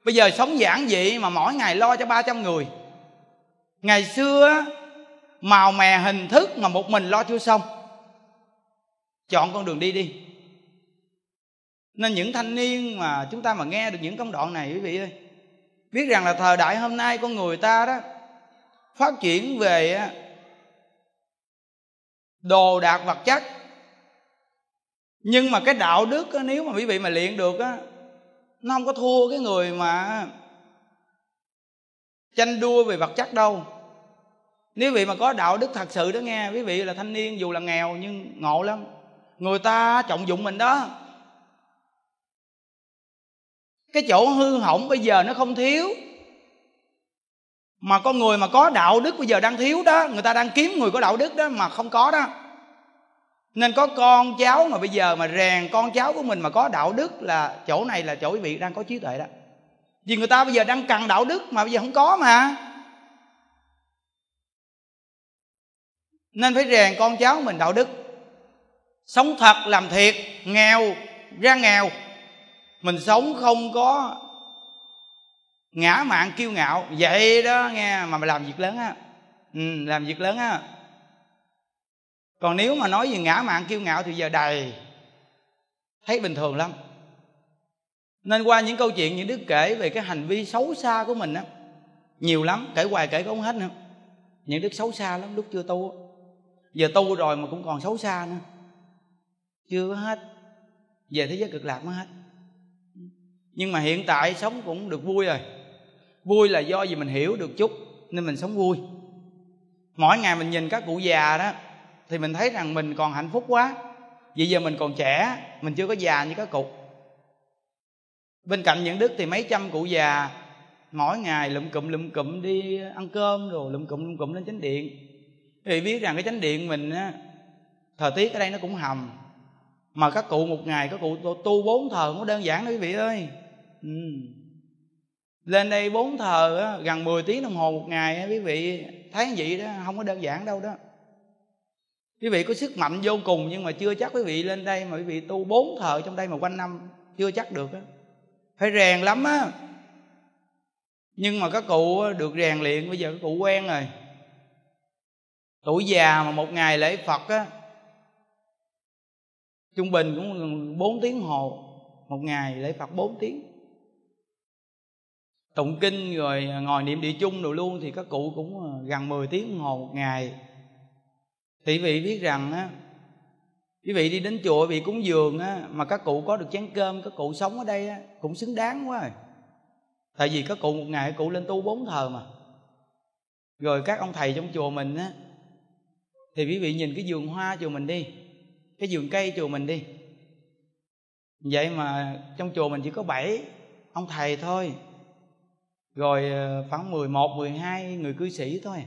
Bây giờ sống giản dị mà mỗi ngày lo cho 300 người. Ngày xưa màu mè hình thức mà một mình lo chưa xong. Chọn con đường đi đi. Nên những thanh niên mà chúng ta mà nghe được những công đoạn này quý vị ơi, biết rằng là thời đại hôm nay con người ta đó phát triển về đồ đạc vật chất, nhưng mà cái đạo đức nếu mà quý vị mà luyện được á, nó không có thua cái người mà tranh đua về vật chất đâu. Nếu quý vị mà có đạo đức thật sự đó nghe, quý vị là thanh niên dù là nghèo nhưng ngộ lắm, người ta trọng dụng mình đó. Cái chỗ hư hỏng bây giờ nó không thiếu, mà con người mà có đạo đức bây giờ đang thiếu đó. Người ta đang kiếm người có đạo đức đó mà không có đó. Nên có con cháu mà bây giờ mà rèn con cháu của mình mà có đạo đức là chỗ này là chỗ quý vị đang có trí tuệ đó. Vì người ta bây giờ đang cần đạo đức mà bây giờ không có mà. Nên phải rèn con cháu mình đạo đức. Sống thật làm thiệt, nghèo ra nghèo. Mình sống không có ngã mạn kiêu ngạo. Vậy đó nghe, mà làm việc lớn á. Làm việc lớn á. Còn nếu mà nói về ngã mạn kiêu ngạo thì giờ đầy, thấy bình thường lắm. Nên qua những câu chuyện, những đứa kể về cái hành vi xấu xa của mình á, nhiều lắm, kể hoài kể không hết nữa. Những đứa xấu xa lắm lúc chưa tu, giờ tu rồi mà cũng còn xấu xa nữa. Chưa có hết, về thế giới cực lạc mới hết. Nhưng mà hiện tại sống cũng được vui rồi. Vui là do vì mình hiểu được chút nên mình sống vui. Mỗi ngày mình nhìn các cụ già đó thì mình thấy rằng mình còn hạnh phúc quá. Vì giờ mình còn trẻ, mình chưa có già như các cụ. Bên cạnh những đức thì mấy trăm cụ già, mỗi ngày lụm cụm đi ăn cơm rồi lụm cụm đến chánh điện. Thì biết rằng cái chánh điện mình á, thời tiết ở đây nó cũng hầm. Mà các cụ một ngày, các cụ tu 4 thờ cũng đơn giản đó quý vị ơi. Lên đây 4 thờ á, gần 10 tiếng đồng hồ một ngày á, quý vị thấy vậy đó, không có đơn giản đâu đó. Quý vị có sức mạnh vô cùng nhưng mà chưa chắc quý vị lên đây mà quý vị tu 4 thờ trong đây mà quanh năm chưa chắc được á. Phải rèn lắm á. Nhưng mà các cụ được rèn luyện, bây giờ các cụ quen rồi. Tuổi già mà một ngày lễ Phật á, trung bình cũng gần 4 tiếng hồ. Một ngày lễ Phật 4 tiếng. Tụng kinh rồi ngồi niệm địa chung đồ luôn thì các cụ cũng gần 10 tiếng hồ một ngày. Thì quý vị biết rằng á, quý vị đi đến chùa bị cúng dường á, mà các cụ có được chén cơm, các cụ sống ở đây á, cũng xứng đáng quá rồi. Tại vì các cụ một ngày các cụ lên tu 4 thờ mà. Rồi các ông thầy trong chùa mình á, thì quý vị nhìn cái vườn hoa chùa mình đi, cái vườn cây chùa mình đi. Vậy mà trong chùa mình chỉ có 7 ông thầy thôi. Rồi khoảng 11, 12 người cư sĩ thôi.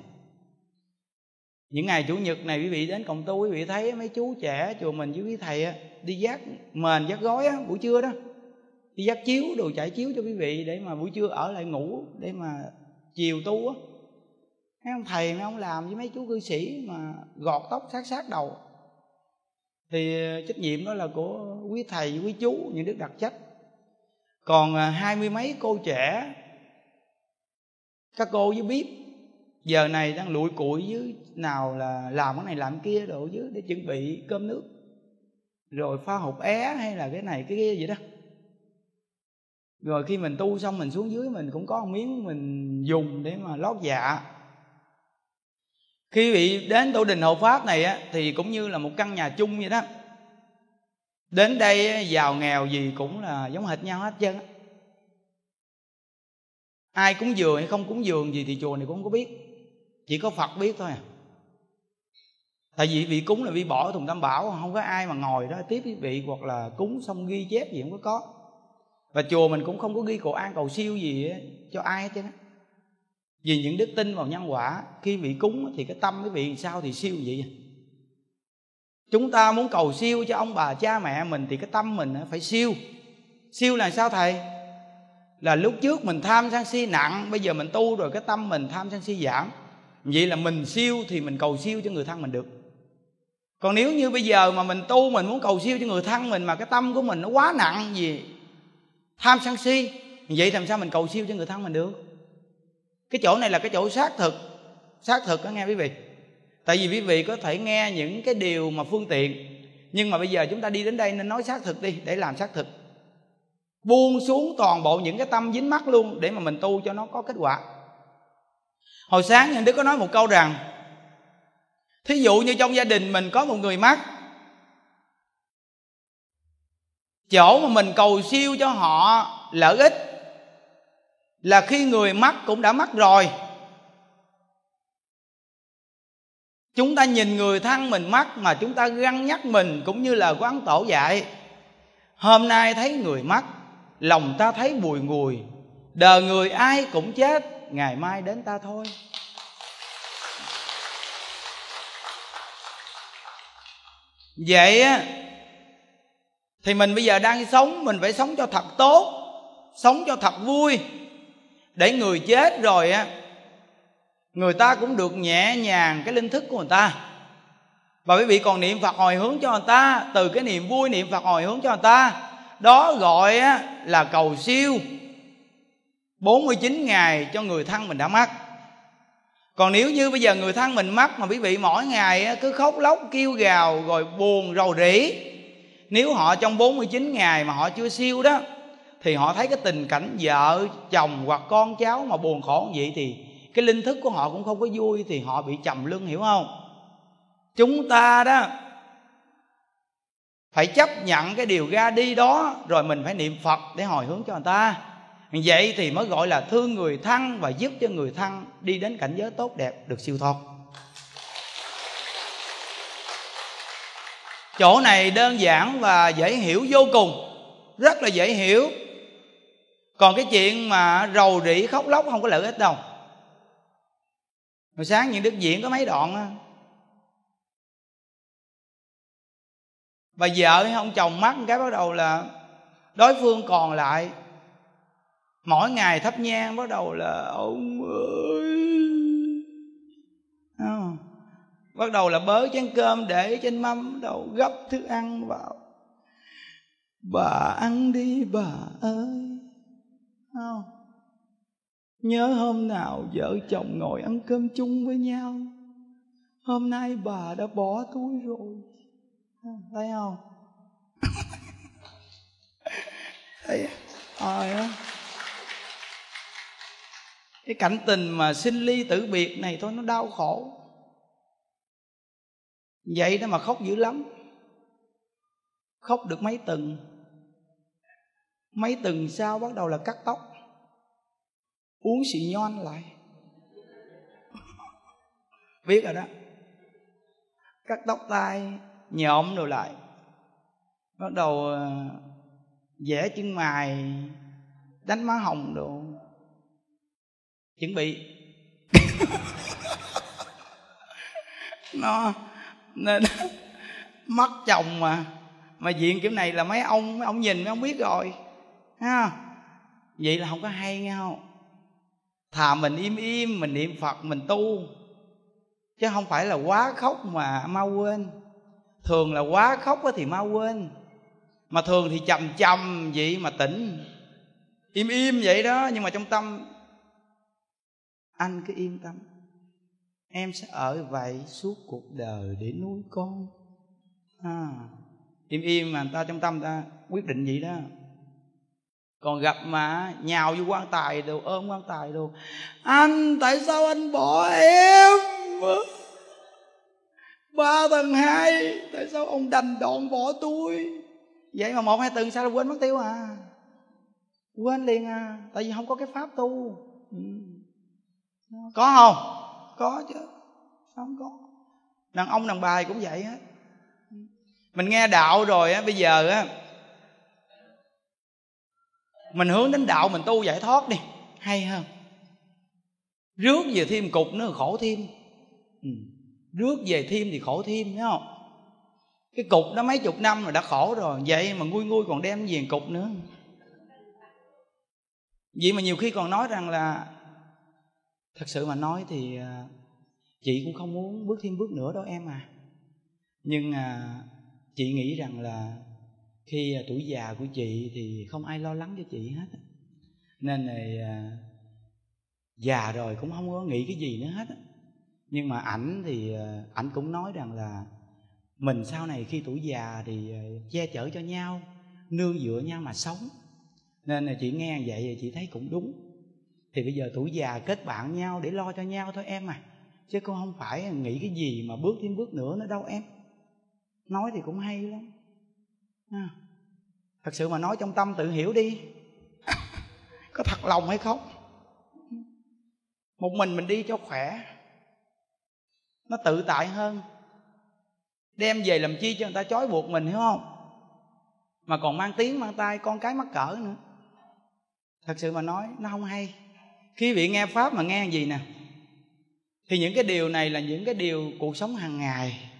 Những ngày Chủ nhật này quý vị đến Cộng tu, quý vị thấy mấy chú trẻ chùa mình với quý thầy đi vác mền, vác gói buổi trưa đó, đi vác chiếu, đồ trải chiếu cho quý vị để mà buổi trưa ở lại ngủ để mà chiều tu á. Mấy ông thầy, mấy ông làm với mấy chú cư sĩ mà gọt tóc sát sát đầu, thì trách nhiệm đó là của quý thầy, quý chú, những đức đặc trách. Còn 20 mấy cô trẻ, các cô với bếp giờ này đang lụi cụi dưới, nào là làm cái này làm cái kia đồ dưới để chuẩn bị cơm nước, rồi pha hộp é hay là cái này cái kia vậy đó. Rồi khi mình tu xong mình xuống dưới mình cũng có một miếng mình dùng để mà lót dạ. Khi bị đến tổ đình hộ pháp này á, thì cũng như là một căn nhà chung vậy đó. Đến đây giàu nghèo gì cũng là giống hệt nhau hết trơn á. Ai cúng dường hay không cúng dường gì thì chùa này cũng không có biết, chỉ có Phật biết thôi à. Tại vì vị cúng là vị bỏ thùng tam bảo, không có ai mà ngồi đó tiếp với vị hoặc là cúng xong ghi chép gì không có. Và chùa mình cũng không có ghi cầu an cầu siêu gì cho ai hết trơn á. Vì những đức tin vào nhân quả, khi vị cúng thì cái tâm quý vị sao thì siêu vậy. Chúng ta muốn cầu siêu cho ông bà cha mẹ mình thì cái tâm mình phải siêu. Siêu là sao thầy? Là lúc trước mình tham sân si nặng, bây giờ mình tu rồi cái tâm mình tham sân si giảm. Vậy là mình siêu thì mình cầu siêu cho người thân mình được. Còn nếu như bây giờ mà mình tu mình muốn cầu siêu cho người thân mình mà cái tâm của mình nó quá nặng vì tham sân si, vậy làm sao mình cầu siêu cho người thân mình được? Cái chỗ này là cái chỗ xác thực đó nghe quý vị. Tại vì quý vị có thể nghe những cái điều mà phương tiện, nhưng mà bây giờ chúng ta đi đến đây nên nói xác thực đi, để làm xác thực. Buông xuống toàn bộ những cái tâm dính mắc luôn để mà mình tu cho nó có kết quả. Hồi sáng nhân đức có nói một câu rằng, thí dụ như trong gia đình mình có một người mắc, chỗ mà mình cầu siêu cho họ lợi ích là khi người mắc cũng đã mắc rồi. Chúng ta nhìn người thân mình mắc mà chúng ta răn nhắc mình, cũng như là quán tổ dạy, hôm nay thấy người mắc lòng ta thấy bùi ngùi, đời người ai cũng chết, ngày mai đến ta thôi. Vậy á thì mình bây giờ đang sống, mình phải sống cho thật tốt, sống cho thật vui, để người chết rồi á, người ta cũng được nhẹ nhàng cái linh thức của người ta. Và quý vị còn niệm Phật hồi hướng cho người ta, từ cái niềm vui niệm Phật hồi hướng cho người ta, đó gọi á là cầu siêu 49 ngày cho người thân mình đã mắc. Còn nếu như bây giờ người thân mình mắc mà quý vị mỗi ngày á, cứ khóc lóc kêu gào rồi buồn rầu rĩ, nếu họ trong 49 ngày mà họ chưa siêu đó, thì họ thấy cái tình cảnh vợ chồng hoặc con cháu mà buồn khổ như vậy thì cái linh thức của họ cũng không có vui, thì họ bị trầm luân, hiểu không? Chúng ta đó phải chấp nhận cái điều ra đi đó, rồi mình phải niệm Phật để hồi hướng cho người ta. Vậy thì mới gọi là thương người thân và giúp cho người thân đi đến cảnh giới tốt đẹp, được siêu thoát. Chỗ này đơn giản và dễ hiểu vô cùng, rất là dễ hiểu. Còn cái chuyện mà rầu rĩ khóc lóc không có lợi ích đâu. Hồi sáng những đức diễn có mấy đoạn đó. Bà vợ hay ông chồng mắc cái bắt đầu là đối phương còn lại mỗi ngày thắp nhang, bắt đầu là ông ơi, bắt đầu là bới chén cơm để trên mâm, bắt đầu gấp thức ăn vào, bà ăn đi bà ơi, nhớ hôm nào vợ chồng ngồi ăn cơm chung với nhau, hôm nay bà đã bỏ túi rồi, thấy không? Thấy à, cái cảnh tình mà sinh ly tử biệt này thôi nó đau khổ vậy đó, mà khóc dữ lắm, khóc được mấy tuần. Mấy tuần sau bắt đầu là cắt tóc, uống xì nhon lại. Biết rồi đó, cắt tóc tai nhộm rồi lại, bắt đầu vẽ chân mày, đánh má hồng đồ, chuẩn bị nó mất chồng mà diện kiểu này là mấy ông nhìn mấy ông biết rồi ha. Vậy là không có hay nghe không? Thà mình im mình niệm Phật mình tu, chứ không phải là quá khóc mà mau quên. Thường là quá khóc thì mau quên, mà thường thì chầm chầm vậy mà tỉnh, im vậy đó. Nhưng mà trong tâm anh cứ yên tâm, em sẽ ở vậy suốt cuộc đời để nuôi con à. Im mà người ta trong tâm ta quyết định vậy đó. Còn gặp mà nhào vô quan tài đồ, ôm quan tài đồ, anh tại sao anh bỏ em, ba thằng hai, tại sao ông đành đoạn bỏ tôi. Vậy mà một hai tuần sao quên mất tiêu à, quên liền à. Tại vì không có cái pháp tu. Có không? Có chứ, sao không có. Đàn ông đàn bà cũng vậy hết. Mình nghe đạo rồi á, bây giờ á mình hướng đến đạo, mình tu giải thoát đi, hay hơn. Rước về thêm cục nữa khổ thêm. Rước về thêm thì khổ thêm, thấy không? Cái cục đó mấy chục năm rồi đã khổ rồi, vậy mà nguôi còn đem về cục nữa. Vậy mà nhiều khi còn nói rằng là, thật sự mà nói thì chị cũng không muốn bước thêm bước nữa đâu em à. Nhưng chị nghĩ rằng là khi tuổi già của chị thì không ai lo lắng cho chị hết, nên là già rồi cũng không có nghĩ cái gì nữa hết. Nhưng mà ảnh thì ảnh cũng nói rằng là mình sau này khi tuổi già thì che chở cho nhau, nương dựa nhau mà sống. Nên là chị nghe vậy thì chị thấy cũng đúng. Thì bây giờ tuổi già kết bạn nhau để lo cho nhau thôi em à, chứ cũng không phải nghĩ cái gì mà bước thêm bước nữa đâu em. Nói thì cũng hay lắm à. Thật sự mà nói trong tâm tự hiểu đi có thật lòng hay không. Một mình đi cho khỏe, nó tự tại hơn. Đem về làm chi cho người ta trói buộc mình, hiểu không? Mà còn mang tiếng mang tai con cái mắc cỡ nữa. Thật sự mà nói nó không hay. Khi bị nghe pháp mà nghe gì nè, thì những cái điều này là những cái điều cuộc sống hàng ngày.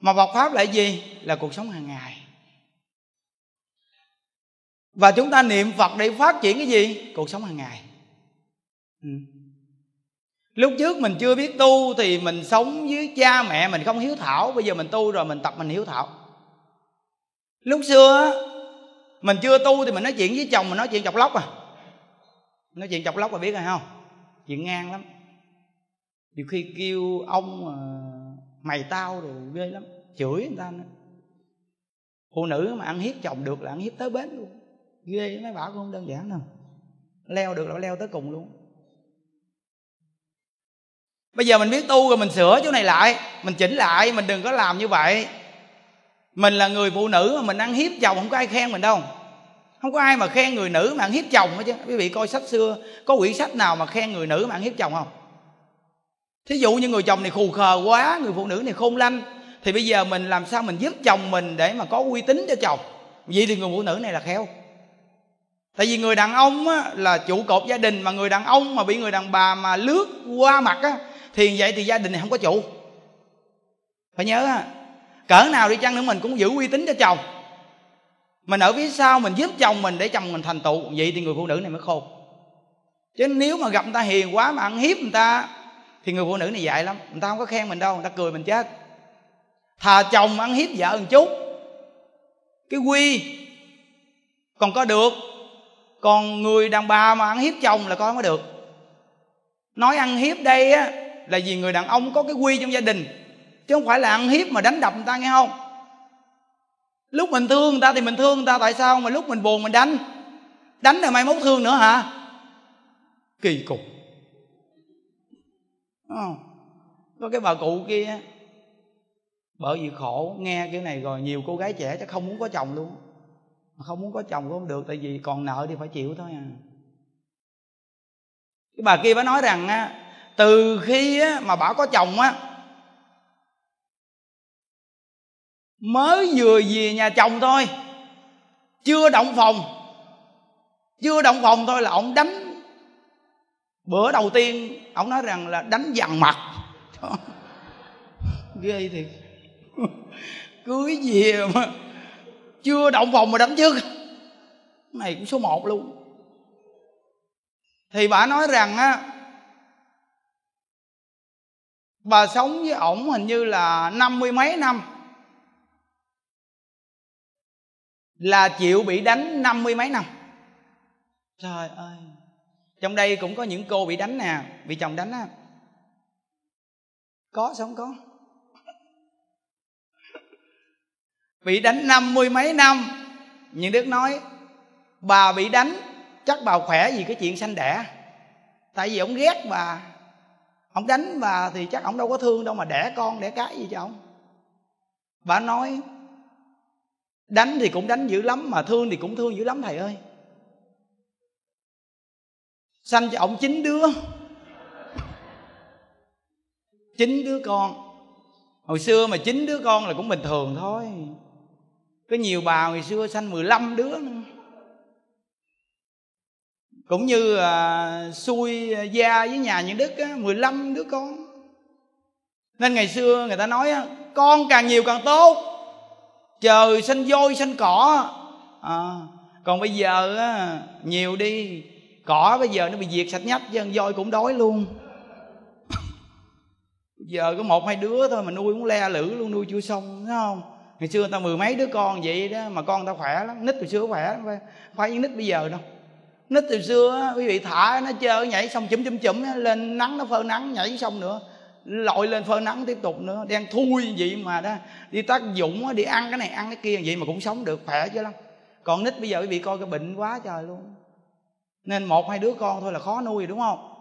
Mà học pháp lại gì? Là cuộc sống hàng ngày. Và chúng ta niệm Phật để phát triển cái gì? Cuộc sống hàng ngày. Lúc trước mình chưa biết tu thì mình sống với cha mẹ mình không hiếu thảo. Bây giờ mình tu rồi mình tập mình hiếu thảo. Lúc xưa mình chưa tu thì mình nói chuyện với chồng mình nói chuyện chọc lóc à. Nói chuyện chọc lóc mà biết rồi không? Chuyện ngang lắm. Nhiều khi kêu ông mày tao rồi ghê lắm, chửi người ta nữa. Phụ nữ mà ăn hiếp chồng được là ăn hiếp tới bến luôn. Ghê, mấy bà cũng không đơn giản đâu. Leo được là leo tới cùng luôn. Bây giờ mình biết tu rồi mình sửa chỗ này lại, mình chỉnh lại, mình đừng có làm như vậy. Mình là người phụ nữ mà mình ăn hiếp chồng không có ai khen mình đâu. Không có ai mà khen người nữ mà ăn hiếp chồng hết chứ. Quý vị coi sách xưa, có quyển sách nào mà khen người nữ mà ăn hiếp chồng không? Thí dụ như người chồng này khù khờ quá, người phụ nữ này khôn lanh, thì bây giờ mình làm sao mình giúp chồng mình để mà có uy tín cho chồng. Vậy thì người phụ nữ này là khéo. Tại vì người đàn ông á, là trụ cột gia đình, mà người đàn ông mà bị người đàn bà mà lướt qua mặt á, thì vậy thì gia đình này không có trụ. Phải nhớ á, cỡ nào đi chăng nữa mình cũng giữ uy tín cho chồng. Mình ở phía sau mình giúp chồng mình để chồng mình thành tựu. Vậy thì người phụ nữ này mới khôn. Chứ nếu mà gặp người ta hiền quá mà ăn hiếp người ta thì người phụ nữ này dại lắm. Người ta không có khen mình đâu, người ta cười mình chết. Thà chồng ăn hiếp vợ một chút cái quy còn có được, còn người đàn bà mà ăn hiếp chồng là coi không có được. Nói ăn hiếp đây á là vì người đàn ông có cái quy trong gia đình, chứ không phải là ăn hiếp mà đánh đập người ta, nghe không? Lúc mình thương người ta thì mình thương người ta, tại sao mà lúc mình buồn mình đánh là mai mốt thương nữa hả? Kỳ cục. Có cái bà cụ kia bởi vì khổ, nghe cái này rồi nhiều cô gái trẻ chắc không muốn có chồng luôn. Mà không muốn có chồng cũng không được, tại vì còn nợ thì phải chịu thôi à. Cái bà kia bà nói rằng á, từ khi á mà bà có chồng á, mới vừa về nhà chồng thôi, chưa động phòng thôi là ổng đánh. Bữa đầu tiên ổng nói rằng là đánh dằn mặt ghê thiệt. Cưới gì mà chưa động vòng mà đánh trước, này cũng số 1 luôn. Thì bà nói rằng á, bà sống với ổng hình như là 50 mấy năm, là chịu bị đánh 50 mấy năm. Trời ơi, trong đây cũng có những cô bị đánh nè, bị chồng đánh á. Có sao không có? Bị đánh 50 mấy năm. Nhưng Đức nói bà bị đánh chắc bà khỏe vì cái chuyện sanh đẻ. Tại vì ổng ghét bà, ổng đánh bà thì chắc ổng đâu có thương đâu mà đẻ con đẻ cái gì cho ổng. Bà nói đánh thì cũng đánh dữ lắm, mà thương thì cũng thương dữ lắm thầy ơi. Sanh cho ổng 9 đứa, 9 đứa con. Hồi xưa mà 9 đứa con là cũng bình thường thôi. Có nhiều bà hồi xưa sanh 15 đứa nữa. Cũng như xui gia với nhà những Đức á, 15 đứa con. Nên ngày xưa người ta nói á, con càng nhiều càng tốt, trời sanh voi sanh cỏ à. Còn bây giờ á, nhiều đi, cỏ bây giờ nó bị diệt sạch nhách, chứ voi cũng đói luôn. Giờ có 1-2 đứa thôi mà nuôi cũng le lử luôn, nuôi chưa xong, đúng không? Ngày xưa người ta 10 mấy đứa con vậy đó, mà con người ta khỏe lắm, nít hồi xưa khỏe lắm, phải như nít bây giờ đâu. Nít từ xưa quý vị thả nó chơi nhảy xong chụm lên nắng, nó phơi nắng nhảy xong nữa lội lên phơi nắng tiếp tục nữa, đen thui vậy mà đó, đi tác dụng đi ăn cái này ăn cái kia vậy mà cũng sống được, khỏe chứ lắm. Còn nít bây giờ quý vị coi cái bệnh quá trời luôn. Nên 1-2 đứa con thôi là khó nuôi, đúng không?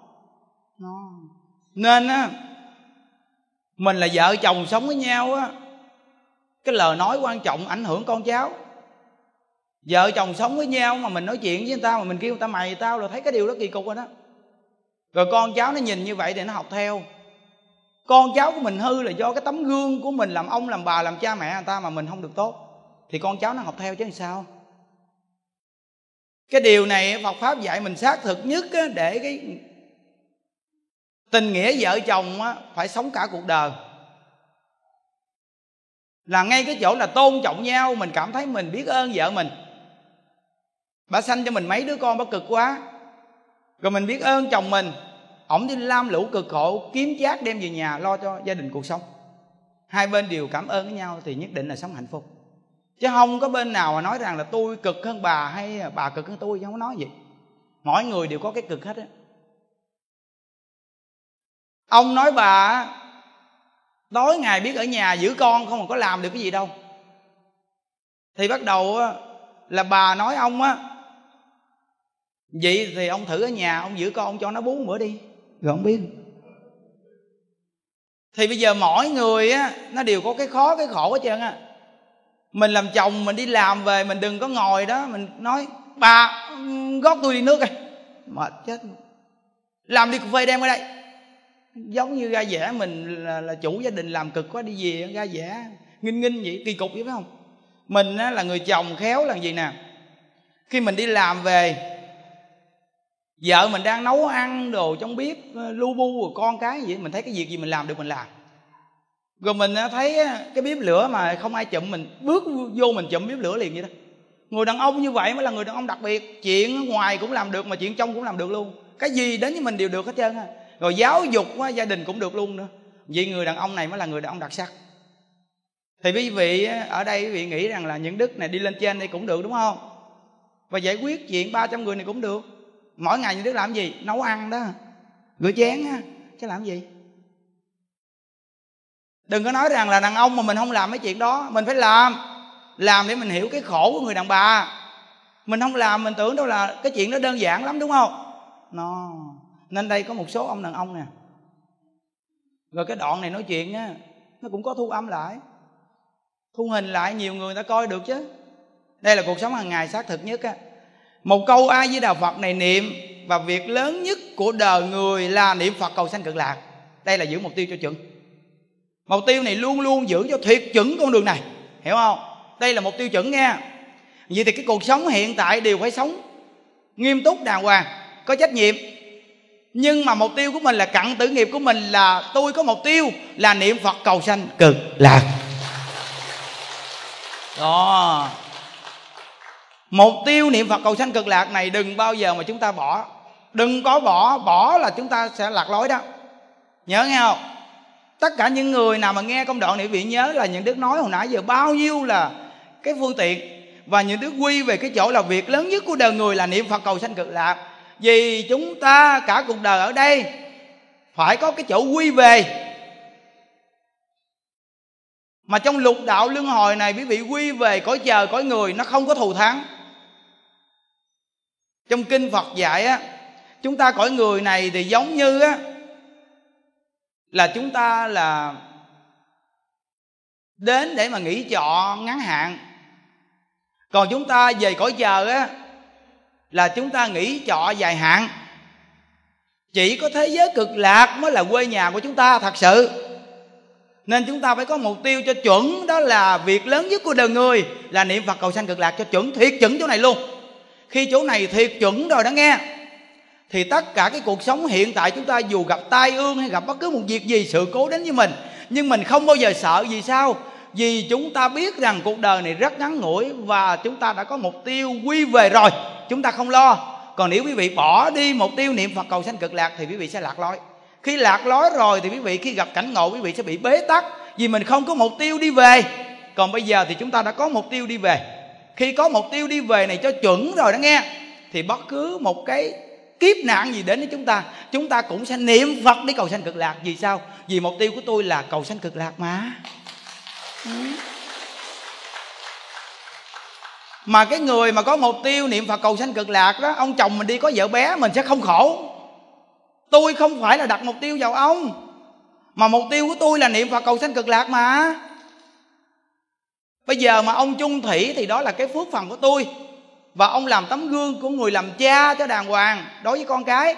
Nên á, mình là vợ chồng sống với nhau á, cái lời nói quan trọng ảnh hưởng con cháu. Vợ chồng sống với nhau mà mình nói chuyện với người ta mà mình kêu người ta mày tao là thấy cái điều đó kỳ cục rồi đó. Rồi con cháu nó nhìn như vậy thì nó học theo. Con cháu của mình hư là do cái tấm gương của mình làm ông làm bà làm cha mẹ người ta mà mình không được tốt, thì con cháu nó học theo chứ làm sao. Cái điều này Phật Pháp dạy mình xác thực nhất, để cái tình nghĩa vợ chồng phải sống cả cuộc đời. Là ngay cái chỗ là tôn trọng nhau, mình cảm thấy mình biết ơn vợ mình. Bà sanh cho mình mấy đứa con bà cực quá, rồi mình biết ơn chồng mình, ổng đi lam lũ cực khổ kiếm chác đem về nhà lo cho gia đình cuộc sống. Hai bên đều cảm ơn với nhau thì nhất định là sống hạnh phúc. Chứ không có bên nào mà nói rằng là tôi cực hơn bà hay bà cực hơn tôi, không có nói vậy. Mỗi người đều có cái cực hết á. Ông nói bà tối ngày biết ở nhà giữ con không có làm được cái gì đâu, thì bắt đầu là bà nói ông á, vậy thì ông thử ở nhà ông giữ con, ông cho nó bú một bữa đi rồi ông biết. Thì bây giờ mỗi người á nó đều có cái khó cái khổ hết trơn á. Mình làm chồng mình đi làm về mình đừng có ngồi đó mình nói bà gót tôi đi nước kìa, mệt chết, làm đi cà phê đem qua đây. Giống như ra vẻ mình là chủ gia đình làm cực quá đi về ra vẻ nghinh vậy, kỳ cục vậy phải không? Mình á, là người chồng khéo là gì nè, khi mình đi làm về vợ mình đang nấu ăn đồ trong bếp lu bu con cái vậy, mình thấy cái việc gì mình làm được mình làm. Rồi mình á, thấy á, cái bếp lửa mà không ai chụm, mình bước vô mình chụm bếp lửa liền vậy đó. Người đàn ông như vậy mới là người đàn ông đặc biệt, chuyện ngoài cũng làm được mà chuyện trong cũng làm được luôn, cái gì đến với mình đều được hết trơn á. Rồi giáo dục quá, gia đình cũng được luôn nữa. Vì người đàn ông này mới là người đàn ông đặc sắc. Thì quý vị ở đây quý vị nghĩ rằng là những đức này đi lên trên đây cũng được, đúng không? Và giải quyết chuyện 300 người này cũng được. Mỗi ngày những đức làm gì? Nấu ăn đó, rửa chén á, chứ làm gì? Đừng có nói rằng là đàn ông mà mình không làm mấy chuyện đó. Mình phải làm. Làm để mình hiểu cái khổ của người đàn bà. Mình không làm mình tưởng đâu là cái chuyện đó đơn giản lắm, đúng không? Nên đây có một số ông đàn ông nè, rồi cái đoạn này nói chuyện á, nó cũng có thu âm lại, thu hình lại, nhiều người ta coi được chứ. Đây là cuộc sống hàng ngày xác thực nhất á. Một câu A Di Đà Phật này niệm, và việc lớn nhất của đời người là niệm Phật cầu sanh cực lạc. Đây là giữ mục tiêu cho chuẩn. Mục tiêu này luôn luôn giữ cho thiệt chuẩn con đường này, hiểu không? Đây là mục tiêu chuẩn nha. Vậy thì cái cuộc sống hiện tại đều phải sống nghiêm túc đàng hoàng, có trách nhiệm. Nhưng mà mục tiêu của mình là cặn tử nghiệp của mình, là tôi có mục tiêu là niệm Phật cầu sanh Cực Lạc. Đó, mục tiêu niệm Phật cầu sanh Cực Lạc này đừng bao giờ mà chúng ta bỏ. Đừng có bỏ, bỏ là chúng ta sẽ lạc lối đó. Nhớ nghe không? Tất cả những người nào mà nghe công đoạn này bị nhớ là những đức nói hồi nãy giờ bao nhiêu là cái phương tiện, và những đức quy về cái chỗ là việc lớn nhất của đời người là niệm Phật cầu sanh Cực Lạc. Vì chúng ta cả cuộc đời ở đây phải có cái chỗ quy về. Mà trong lục đạo luân hồi này, quý vị quy về cõi trời cõi người, nó không có thù thắng. Trong kinh Phật dạy á, chúng ta cõi người này thì giống như á, là chúng ta là đến để mà nghỉ trọ ngắn hạn. Còn chúng ta về cõi trời á, là chúng ta nghỉ trọ dài hạn. Chỉ có thế giới Cực Lạc mới là quê nhà của chúng ta thật sự. Nên chúng ta phải có mục tiêu cho chuẩn. Đó là việc lớn nhất của đời người là niệm Phật cầu sanh Cực Lạc cho chuẩn, thiệt chuẩn chỗ này luôn. Khi chỗ này thiệt chuẩn rồi đó nghe, thì tất cả cái cuộc sống hiện tại chúng ta dù gặp tai ương hay gặp bất cứ một việc gì, sự cố đến với mình, nhưng mình không bao giờ sợ. Vì sao? Vì chúng ta biết rằng cuộc đời này rất ngắn ngủi, và chúng ta đã có mục tiêu quy về rồi, chúng ta không lo. Còn nếu quý vị bỏ đi mục tiêu niệm Phật cầu sanh Cực Lạc thì quý vị sẽ lạc lối. Khi lạc lối rồi thì quý vị khi gặp cảnh ngộ, quý vị sẽ bị bế tắc, vì mình không có mục tiêu đi về. Còn bây giờ thì chúng ta đã có mục tiêu đi về. Khi có mục tiêu đi về này cho chuẩn rồi đó nghe, thì bất cứ một cái kiếp nạn gì đến với chúng ta, chúng ta cũng sẽ niệm Phật để cầu sanh Cực Lạc. Vì sao? Vì mục tiêu của tôi là cầu sanh Cực Lạc mà cái người mà có mục tiêu niệm Phật cầu sanh Cực Lạc đó, ông chồng mình đi có vợ bé mình sẽ không khổ. Tôi không phải là đặt mục tiêu vào ông, mà mục tiêu của tôi là niệm Phật cầu sanh Cực Lạc mà. Bây giờ mà ông chung thủy thì đó là cái phước phần của tôi, và ông làm tấm gương của người làm cha cho đàng hoàng đối với con cái.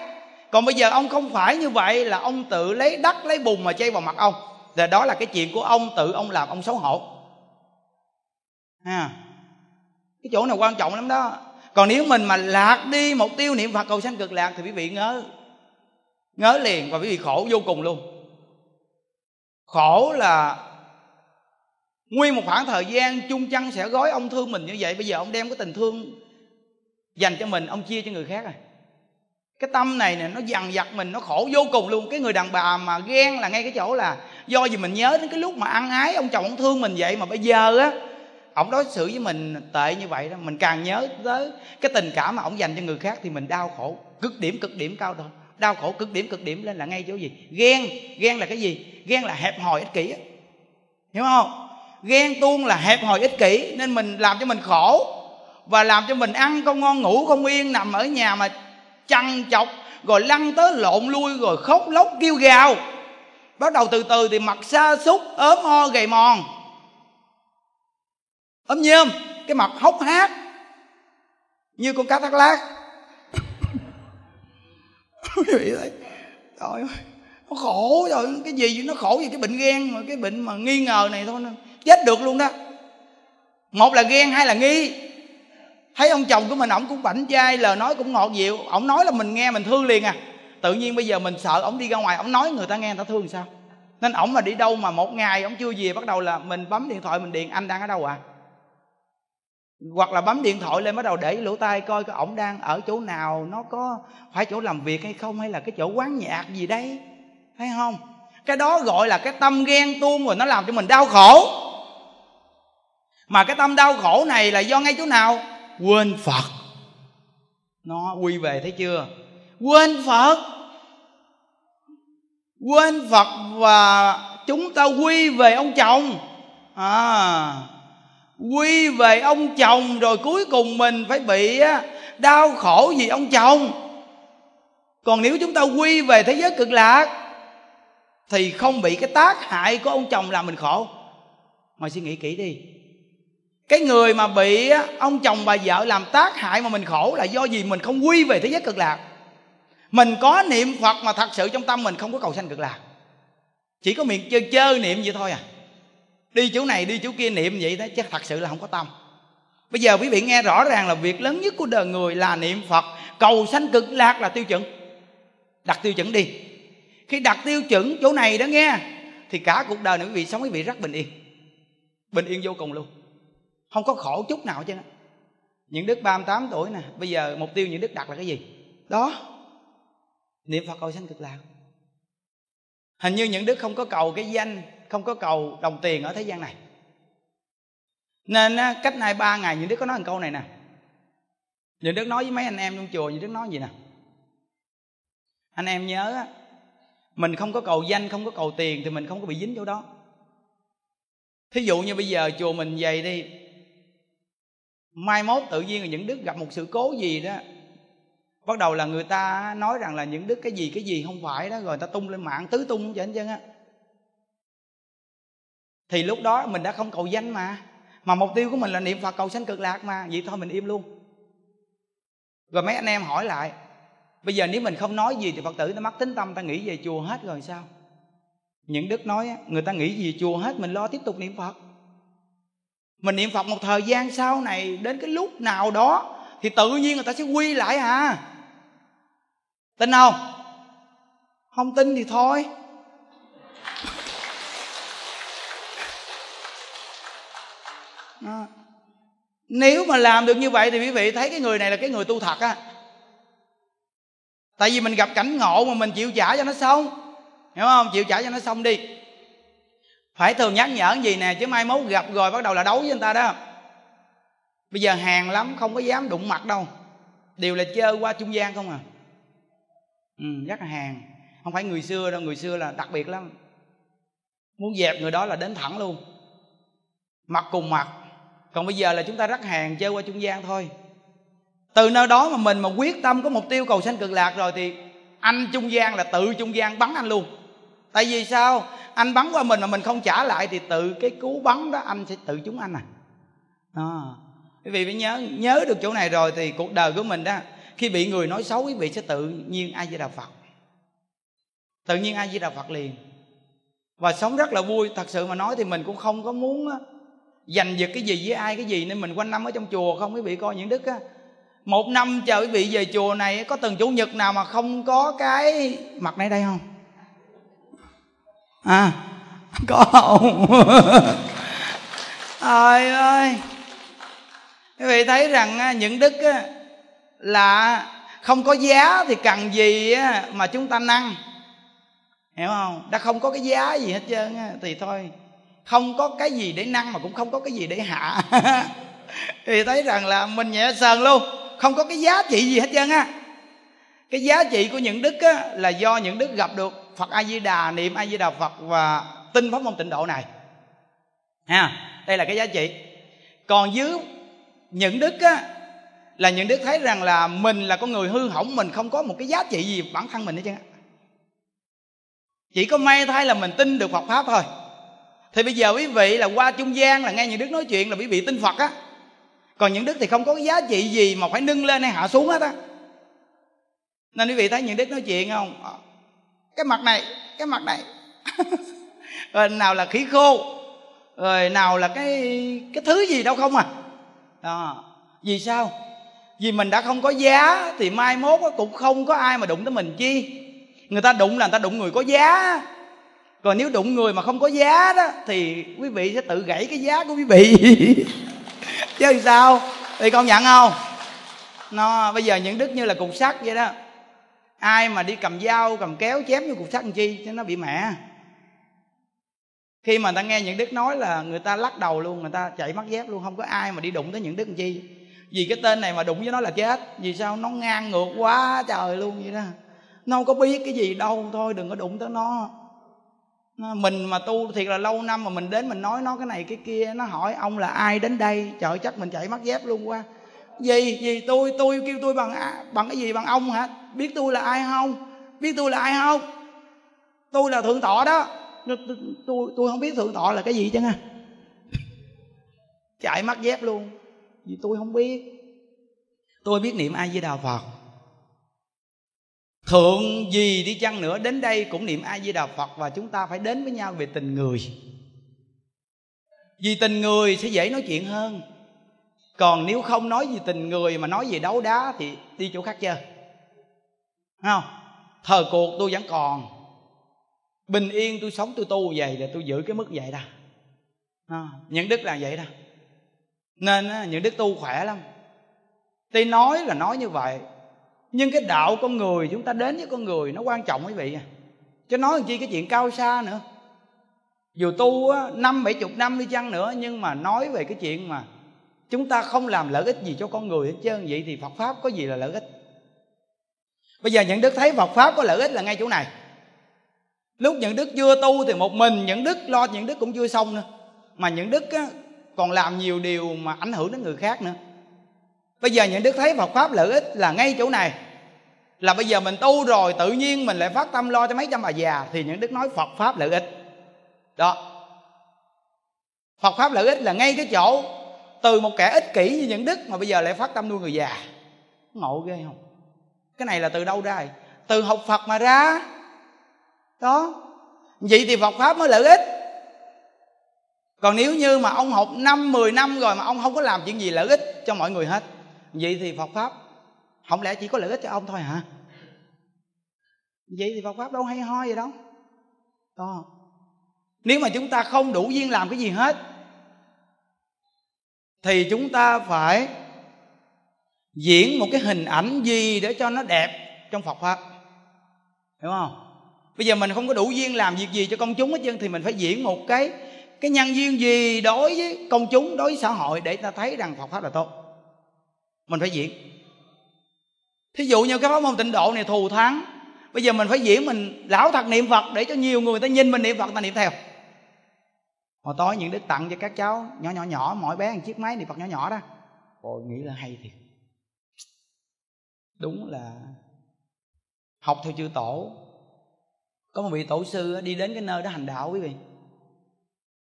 Còn bây giờ ông không phải như vậy, là ông tự lấy đất lấy bùn mà chay vào mặt ông, thì đó là cái chuyện của ông, tự ông làm ông xấu hổ ha. Cái chỗ này quan trọng lắm đó. Còn nếu mình mà lạc đi mục tiêu niệm Phật cầu sanh Cực Lạc thì quý vị ngớ liền, và quý vị khổ vô cùng luôn. Khổ là nguyên một khoảng thời gian chung chăn sẽ gói. Ông thương mình như vậy, bây giờ ông đem cái tình thương dành cho mình, ông chia cho người khác rồi. Cái tâm này nè, nó dằn vặt mình, nó khổ vô cùng luôn. Cái người đàn bà mà ghen là ngay cái chỗ là do gì mình nhớ đến cái lúc mà ăn ái, ông chồng ông thương mình vậy mà bây giờ á, ông đối xử với mình tệ như vậy đó. Mình càng nhớ tới cái tình cảm mà ông dành cho người khác thì mình đau khổ cực điểm cao thôi. Đau khổ cực điểm lên là ngay chỗ gì? Ghen. Ghen là cái gì? Ghen là hẹp hòi ích kỷ. Hiểu không? Ghen tuông là hẹp hòi ích kỷ. Nên mình làm cho mình khổ, và làm cho mình ăn không ngon ngủ không yên, nằm ở nhà mà chằn chọc, rồi lăn tới lộn lui, rồi khóc lóc kêu gào. Bắt đầu từ từ thì mặt sa sút, ốm ho gầy mòn, ốm nhơm, cái mặt hốc hác như con cá thác lác. Trời ơi, nó khổ rồi. Cái gì nó khổ gì? Cái bệnh ghen, mà cái bệnh mà nghi ngờ này thôi chết được luôn đó. Một là ghen, hai là nghi. Thấy ông chồng của mình, ổng cũng bảnh trai, lời nói cũng ngọt dịu, ổng nói là mình nghe mình thương liền à. Tự nhiên bây giờ mình sợ ổng đi ra ngoài ổng nói người ta nghe người ta thương sao. Nên ổng mà đi đâu mà một ngày ổng chưa về, bắt đầu là mình bấm điện thoại mình điện anh đang ở đâu à, hoặc là bấm điện thoại lên bắt đầu để lỗ tai coi cái ổng đang ở chỗ nào, nó có phải chỗ làm việc hay không, hay là cái chỗ quán nhạc gì đấy, thấy không? Cái đó gọi là cái tâm ghen tuông, rồi nó làm cho mình đau khổ. Mà cái tâm đau khổ này là do ngay chỗ nào? Quên Phật. Nó quy về, thấy chưa? Quên Phật. Quên Phật và chúng ta quy về ông chồng. Quy về ông chồng rồi cuối cùng mình phải bị đau khổ vì ông chồng. Còn nếu chúng ta quy về thế giới Cực Lạc thì không bị cái tác hại của ông chồng làm mình khổ. Mà suy nghĩ kỹ đi, cái người mà bị ông chồng bà vợ làm tác hại mà mình khổ là do gì? Mình không quy về thế giới Cực Lạc. Mình có niệm Phật mà thật sự trong tâm mình không có cầu sanh Cực Lạc, chỉ có miệng chơi chơi niệm vậy thôi à. Đi chỗ này đi chỗ kia niệm vậy đó, chứ thật sự là không có tâm. Bây giờ quý vị nghe rõ ràng là việc lớn nhất của đời người là niệm Phật cầu sanh Cực Lạc là tiêu chuẩn. Đặt tiêu chuẩn đi. Khi đặt tiêu chuẩn chỗ này đó nghe, thì cả cuộc đời này quý vị sống quý vị rất bình yên. Bình yên vô cùng luôn, không có khổ chút nào chứ. Những đức 38 tuổi nè, bây giờ mục tiêu những đức đặt là cái gì? Đó, niệm Phật cầu sanh cực lạc. Hình như những đức không có cầu cái danh, không có cầu đồng tiền ở thế gian này. Nên cách nay 3 ngày những đức có nói một câu này nè. Những đức nói với mấy anh em trong chùa, những đức nói gì nè: anh em nhớ, mình không có cầu danh, không có cầu tiền thì mình không có bị dính chỗ đó. Thí dụ như bây giờ chùa mình về đi, mai mốt tự nhiên là những đức gặp một sự cố gì đó, bắt đầu là người ta nói rằng là những đức cái gì không phải đó, rồi người ta tung lên mạng tứ tung trên chân á, thì lúc đó mình đã không cầu danh mà mục tiêu của mình là niệm Phật cầu sanh cực lạc mà, vậy thôi mình im luôn. Rồi mấy anh em hỏi lại, bây giờ nếu mình không nói gì thì Phật tử ta mất tín tâm, ta nghĩ về chùa hết rồi sao? Những đức nói người ta nghĩ về chùa hết, mình lo tiếp tục niệm Phật. Mình niệm Phật một thời gian sau này, đến cái lúc nào đó thì tự nhiên người ta sẽ quy lại à. Tin không? Không tin thì thôi. Nếu mà làm được như vậy thì quý vị thấy cái người này là cái người tu thật á. Tại vì mình gặp cảnh ngộ mà mình chịu trả cho nó xong, hiểu không? Chịu trả cho nó xong đi. Phải thường nhắc nhở cái gì nè, chứ mai mốt gặp rồi bắt đầu là đấu với người ta đó. Bây giờ hàng lắm không có dám đụng mặt đâu, đều là chơi qua trung gian không à. Rất là hàng. Không phải người xưa đâu, người xưa là đặc biệt lắm. Muốn dẹp người đó là đến thẳng luôn, mặt cùng mặt. Còn bây giờ là chúng ta rất hàng, chơi qua trung gian thôi. Từ nơi đó mà mình mà quyết tâm có mục tiêu cầu sanh cực lạc rồi thì anh trung gian là tự trung gian bắn anh luôn. Tại vì sao? Anh bắn qua mình mà mình không trả lại thì tự cái cú bắn đó anh sẽ tự trúng anh à. Quý vị phải nhớ được chỗ này rồi thì cuộc đời của mình đó, khi bị người nói xấu quý vị sẽ tự nhiên A Di Đà Phật, tự nhiên A Di Đà Phật liền. Và sống rất là vui. Thật sự mà nói thì mình cũng không có muốn giành giật cái gì với ai cái gì, nên mình quanh năm ở trong chùa không. Quý vị coi những đức á, 1 năm chờ quý vị về chùa này có từng chủ nhật nào mà không có cái mặt này đây không? À, có không? Trời ơi, quý vị thấy rằng những đức là không có giá thì cần gì mà chúng ta năng, hiểu không? Đã không có cái giá gì hết trơn thì thôi, không có cái gì để năng mà cũng không có cái gì để hạ. Thì thấy rằng là mình nhẹ sờn luôn, không có cái giá trị gì hết trơn á. Cái giá trị của những đức á, là do những đức gặp được Phật A Di Đà, niệm A Di Đà Phật và tin pháp môn tịnh độ này ha. Đây là cái giá trị. Còn dưới những đức á, là những đức thấy rằng là mình là con người hư hỏng, mình không có một cái giá trị gì bản thân mình hết trơn á. Chỉ có may thay là mình tin được Phật pháp thôi. Thì bây giờ quý vị là qua trung gian là nghe những đức nói chuyện là quý vị tin Phật á. Còn những đức thì không có cái giá trị gì mà phải nâng lên hay hạ xuống hết á. Nên quý vị thấy những đức nói chuyện không? Cái mặt này rồi nào là khí khô, rồi nào là cái thứ gì đâu không à. Đó. Vì sao? Vì mình đã không có giá thì mai mốt cũng không có ai mà đụng tới mình chi. Người ta đụng là người ta đụng người có giá. Còn nếu đụng người mà không có giá đó thì quý vị sẽ tự gãy cái giá của quý vị. Chứ sao? Thì công nhận không? Nó bây giờ những đức như là cục sắt vậy đó. Ai mà đi cầm dao, cầm kéo chém như cục sắt làm chi cho nó bị mẹ. Khi mà người ta nghe những đức nói là người ta lắc đầu luôn, người ta chạy mất dép luôn, không có ai mà đi đụng tới những đức làm chi. Vì cái tên này mà đụng với nó là chết. Vì sao? Nó ngang ngược quá trời luôn vậy đó. Nó không có biết cái gì đâu, thôi đừng có đụng tới nó. Mình mà tu thiệt là lâu năm mà mình đến mình nói nó cái này cái kia, nó hỏi ông là ai đến đây, trời chắc mình chạy mất dép luôn quá. Gì tôi kêu tôi bằng cái gì, bằng ông hả? Biết tôi là ai không? Tôi là thượng tọa đó. Tôi không biết thượng tọa là cái gì chứ nha. Chạy mất dép luôn. Vì tôi không biết. Tôi biết niệm A Di Đà Phật. Thượng gì đi chăng nữa đến đây cũng niệm A Di Đà Phật. Và chúng ta phải đến với nhau về tình người. Vì tình người sẽ dễ nói chuyện hơn. Còn nếu không nói về tình người mà nói về đấu đá thì đi chỗ khác chơi, không? thời cuộc tôi vẫn còn, bình yên tôi sống tôi tu vậy, để tôi giữ cái mức vậy đó. Những đức là vậy đó. Nên những đức tu khỏe lắm. Tuy nói là nói như vậy, nhưng cái đạo con người, chúng ta đến với con người nó quan trọng quý vị à. Chứ nói làm chi cái chuyện cao xa nữa. Dù tu 50-70 năm đi chăng nữa, nhưng mà nói về cái chuyện mà chúng ta không làm lợi ích gì cho con người hết trơn, vậy thì Phật Pháp có gì là lợi ích. Bây giờ những đức thấy Phật Pháp có lợi ích là ngay chỗ này. Lúc những đức chưa tu thì một mình những đức lo những đức cũng chưa xong nữa, mà những đức á, còn làm nhiều điều mà ảnh hưởng đến người khác nữa. Bây giờ những đức thấy Phật Pháp lợi ích là ngay chỗ này. Là bây giờ mình tu rồi tự nhiên mình lại phát tâm lo cho mấy trăm bà già, thì những đức nói Phật Pháp lợi ích. Đó, Phật Pháp lợi ích là ngay cái chỗ từ một kẻ ích kỷ như những đức mà bây giờ lại phát tâm nuôi người già. Ngộ ghê không? Cái này là từ đâu ra vậy? Từ học Phật mà ra. Đó, vậy thì Phật Pháp mới lợi ích. Còn nếu như mà ông học 5-10 năm rồi mà ông không có làm chuyện gì lợi ích cho mọi người hết, vậy thì Phật Pháp không lẽ chỉ có lợi ích cho ông thôi hả? Vậy thì Phật Pháp đâu hay ho vậy đâu. Đó, nếu mà chúng ta không đủ duyên làm cái gì hết thì chúng ta phải diễn một cái hình ảnh gì để cho nó đẹp trong Phật Pháp, hiểu không? Bây giờ mình không có đủ duyên làm việc gì cho công chúng hết trơn, thì mình phải diễn một cái nhân duyên gì đối với công chúng, đối với xã hội để ta thấy rằng Phật Pháp là tốt. Mình phải diễn. Thí dụ như cái pháp môn tịnh độ này thù thắng, bây giờ mình phải diễn mình lão thật niệm Phật để cho nhiều người ta nhìn mình niệm Phật, ta niệm theo. Hồi tối những đức tặng cho các cháu nhỏ mỗi bé một chiếc máy niệm Phật nhỏ nhỏ đó. Ôi nghĩ là hay thiệt. Đúng là học theo chư tổ. Có một vị tổ sư đi đến cái nơi đó hành đạo quý vị.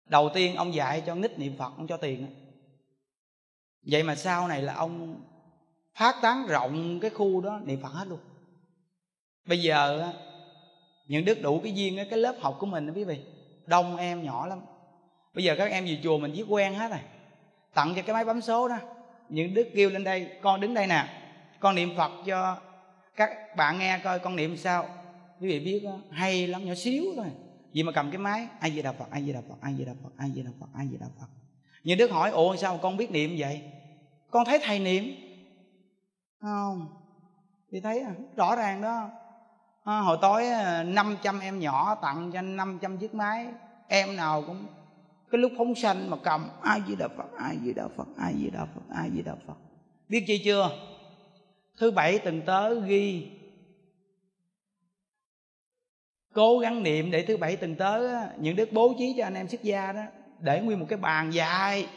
Đầu tiên ông dạy cho nít niệm Phật, ông cho tiền. Vậy mà sau này là ông phát tán rộng cái khu đó niệm Phật hết luôn. Bây giờ những đức đủ cái duyên, cái lớp học của mình đó quý vị, đông em nhỏ lắm. Bây giờ các em về chùa mình viết quen hết rồi, tặng cho cái máy bấm số đó. Những đức kêu lên đây, con đứng đây nè, con niệm Phật cho các bạn nghe coi con niệm sao. Quý vị biết đó, hay lắm, nhỏ xíu thôi. Vì mà cầm cái máy, A Di Đà Phật, A Di Đà Phật, A Di Đà Phật, A Di Đà Phật, A Di Đà Phật. Những đức hỏi, ồ sao con biết niệm vậy? Con thấy thầy niệm. Không, thì thấy rõ ràng đó. Hồi tối 500 em nhỏ tặng cho 500 chiếc máy. Em nào cũng cái lúc phóng sanh mà cầm A Di Đà Phật, A Di Đà Phật, A Di Đà Phật, A Di Đà Phật. Biết chi chưa? Thứ bảy tuần tới ghi, cố gắng niệm để thứ bảy tuần tới những đức bố trí cho anh em xuất gia đó, để nguyên một cái bàn dài.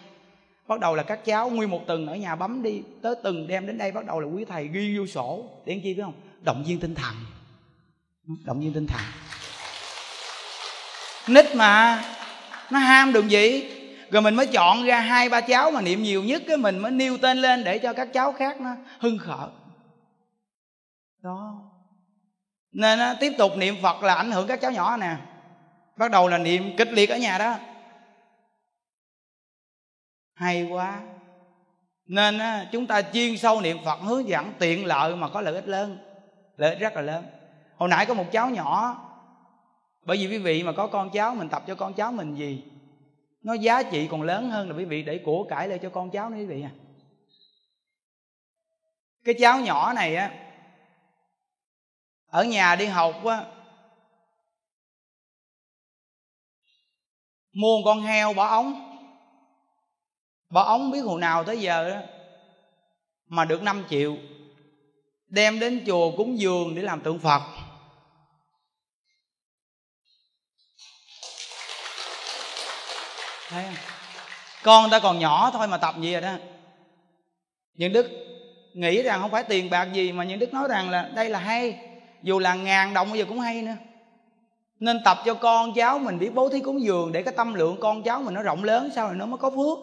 Bắt đầu là các cháu nguyên một tuần ở nhà bấm đi, tới từng đem đến đây bắt đầu là quý thầy ghi vô sổ. Để chi biết không? Động viên tinh thần. Động viên tinh thần. Nít mà, nó ham được gì. Rồi mình mới chọn ra 2-3 cháu mà niệm nhiều nhất, cái mình mới nêu tên lên để cho các cháu khác nó hưng khởi. Đó, nên tiếp tục niệm Phật là ảnh hưởng các cháu nhỏ nè. Bắt đầu là niệm kịch liệt ở nhà đó. Hay quá. Nên chúng ta chuyên sâu niệm Phật, hướng dẫn tiện lợi mà có lợi ích lớn. Lợi ích rất là lớn. Hồi nãy có một cháu nhỏ, bởi vì quý vị mà có con cháu, mình tập cho con cháu mình gì nó giá trị còn lớn hơn là quý vị để của cải lại cho con cháu nữa quý vị à. Cái cháu nhỏ này á, ở nhà đi học á, mua một con heo bỏ ống. Bỏ ống biết hồi nào tới giờ đó, mà được 5 triệu. Đem đến chùa cúng dường để làm tượng Phật. Thấy không? Con ta còn nhỏ thôi mà tập gì rồi đó. Những đức nghĩ rằng không phải tiền bạc gì, mà những đức nói rằng là đây là hay. Dù là 1000 đồng bây giờ cũng hay nữa. Nên tập cho con cháu mình biết bố thí cúng dường, để cái tâm lượng con cháu mình nó rộng lớn, sau này nó mới có phước.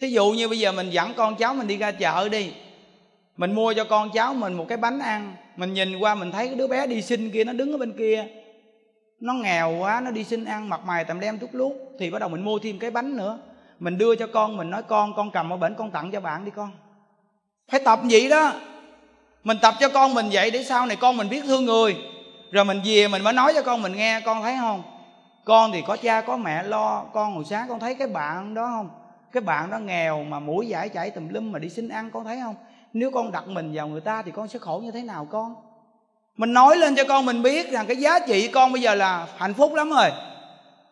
Thí dụ như bây giờ mình dẫn con cháu mình đi ra chợ đi, mình mua cho con cháu mình một cái bánh ăn. Mình nhìn qua mình thấy cái đứa bé đi xin kia, nó đứng ở bên kia, nó nghèo quá, nó đi xin ăn, mặt mày tầm đem tút lút. Thì bắt đầu mình mua thêm cái bánh nữa, mình đưa cho con, mình nói con cầm ở bển con tặng cho bạn đi con. Phải tập vậy đó. Mình tập cho con mình vậy để sau này con mình biết thương người. Rồi mình về mình mới nói cho con mình nghe. Con thấy không, con thì có cha có mẹ lo. Con hồi sáng con thấy cái bạn đó không, cái bạn đó nghèo mà mũi dãi chảy tùm lum mà đi xin ăn, con thấy không? Nếu con đặt mình vào người ta thì con sẽ khổ như thế nào con? Mình nói lên cho con mình biết rằng cái giá trị con bây giờ là hạnh phúc lắm rồi.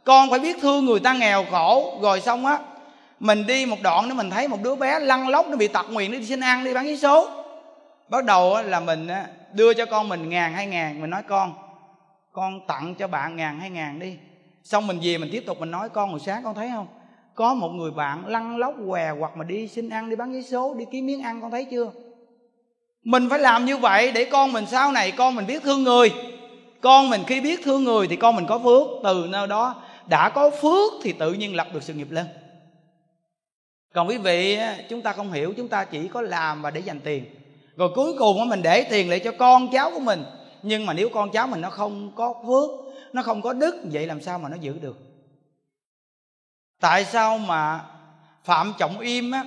Con phải biết thương người ta nghèo khổ. Rồi xong á, mình đi một đoạn nữa mình thấy một đứa bé lăn lóc, nó bị tật nguyền, nó đi xin ăn, đi bán vé số. Bắt đầu là mình đưa cho con mình 1.000, 2.000. Mình nói con tặng cho bạn 1.000, 2.000 đi. Xong mình về mình tiếp tục mình nói, con hồi sáng con thấy không, có một người bạn lăn lóc què hoặc mà đi xin ăn, đi bán giấy số, đi kiếm miếng ăn, con thấy chưa? Mình phải làm như vậy để con mình sau này con mình biết thương người. Con mình khi biết thương người thì con mình có phước. Từ nơi đó đã có phước thì tự nhiên lập được sự nghiệp lên. Còn quý vị, chúng ta không hiểu, chúng ta chỉ có làm và để dành tiền. Rồi cuối cùng mình để tiền lại cho con cháu của mình. Nhưng mà nếu con cháu mình nó không có phước, nó không có đức, vậy làm sao mà nó giữ được? Tại sao mà Phạm Trọng Im á,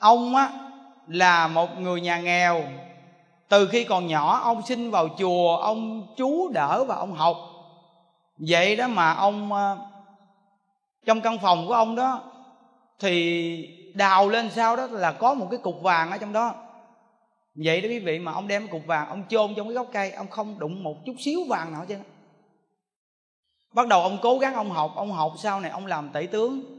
ông á là một người nhà nghèo. Từ khi còn nhỏ ông xin vào chùa, ông chú đỡ và ông học. Vậy đó mà ông, trong căn phòng của ông đó thì đào lên sau đó là có một cái cục vàng ở trong đó. Vậy đó quý vị, mà ông đem cục vàng ông chôn trong cái gốc cây, ông không đụng một chút xíu vàng nào chứ. Bắt đầu ông cố gắng ông học sau này ông làm tể tướng.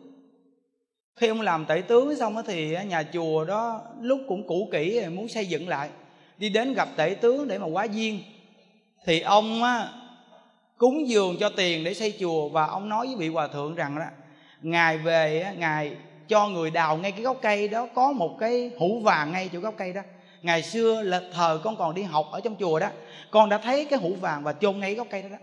Khi ông làm tể tướng xong thì nhà chùa đó lúc cũng cũ kỹ muốn xây dựng lại. Đi đến gặp tể tướng để mà hóa duyên. Thì ông cúng dường cho tiền để xây chùa. Và ông nói với vị hòa thượng rằng đó, ngài về ngài cho người đào ngay cái gốc cây đó, có một cái hũ vàng ngay chỗ gốc cây đó. Ngày xưa là thời con còn đi học ở trong chùa đó, con đã thấy cái hũ vàng và chôn ngay cái gốc cây đó đó.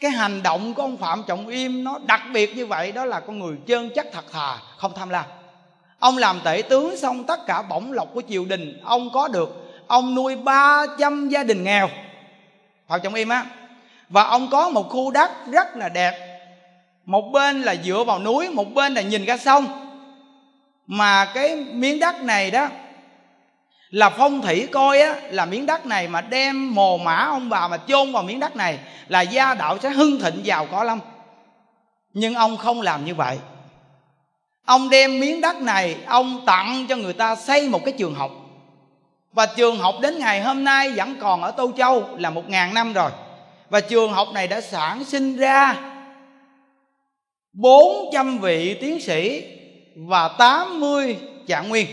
Cái hành động của ông Phạm Trọng Im nó đặc biệt như vậy. Đó là con người chân chất thật thà, không tham lam. Ông làm tể tướng xong tất cả bổng lộc của triều đình ông có được. Ông nuôi 300 gia đình nghèo, Phạm Trọng Im á. Và ông có một khu đất rất là đẹp. Một bên là dựa vào núi, một bên là nhìn ra sông. Mà cái miếng đất này đó là phong thủy coi á, là miếng đất này mà đem mồ mã ông bà mà chôn vào miếng đất này là gia đạo sẽ hưng thịnh giàu có lắm. Nhưng ông không làm như vậy. Ông đem miếng đất này ông tặng cho người ta xây một cái trường học. Và trường học đến ngày hôm nay vẫn còn ở Tô Châu là 1.000 năm rồi. Và trường học này đã sản sinh ra 400 vị tiến sĩ và 80 trạng nguyên.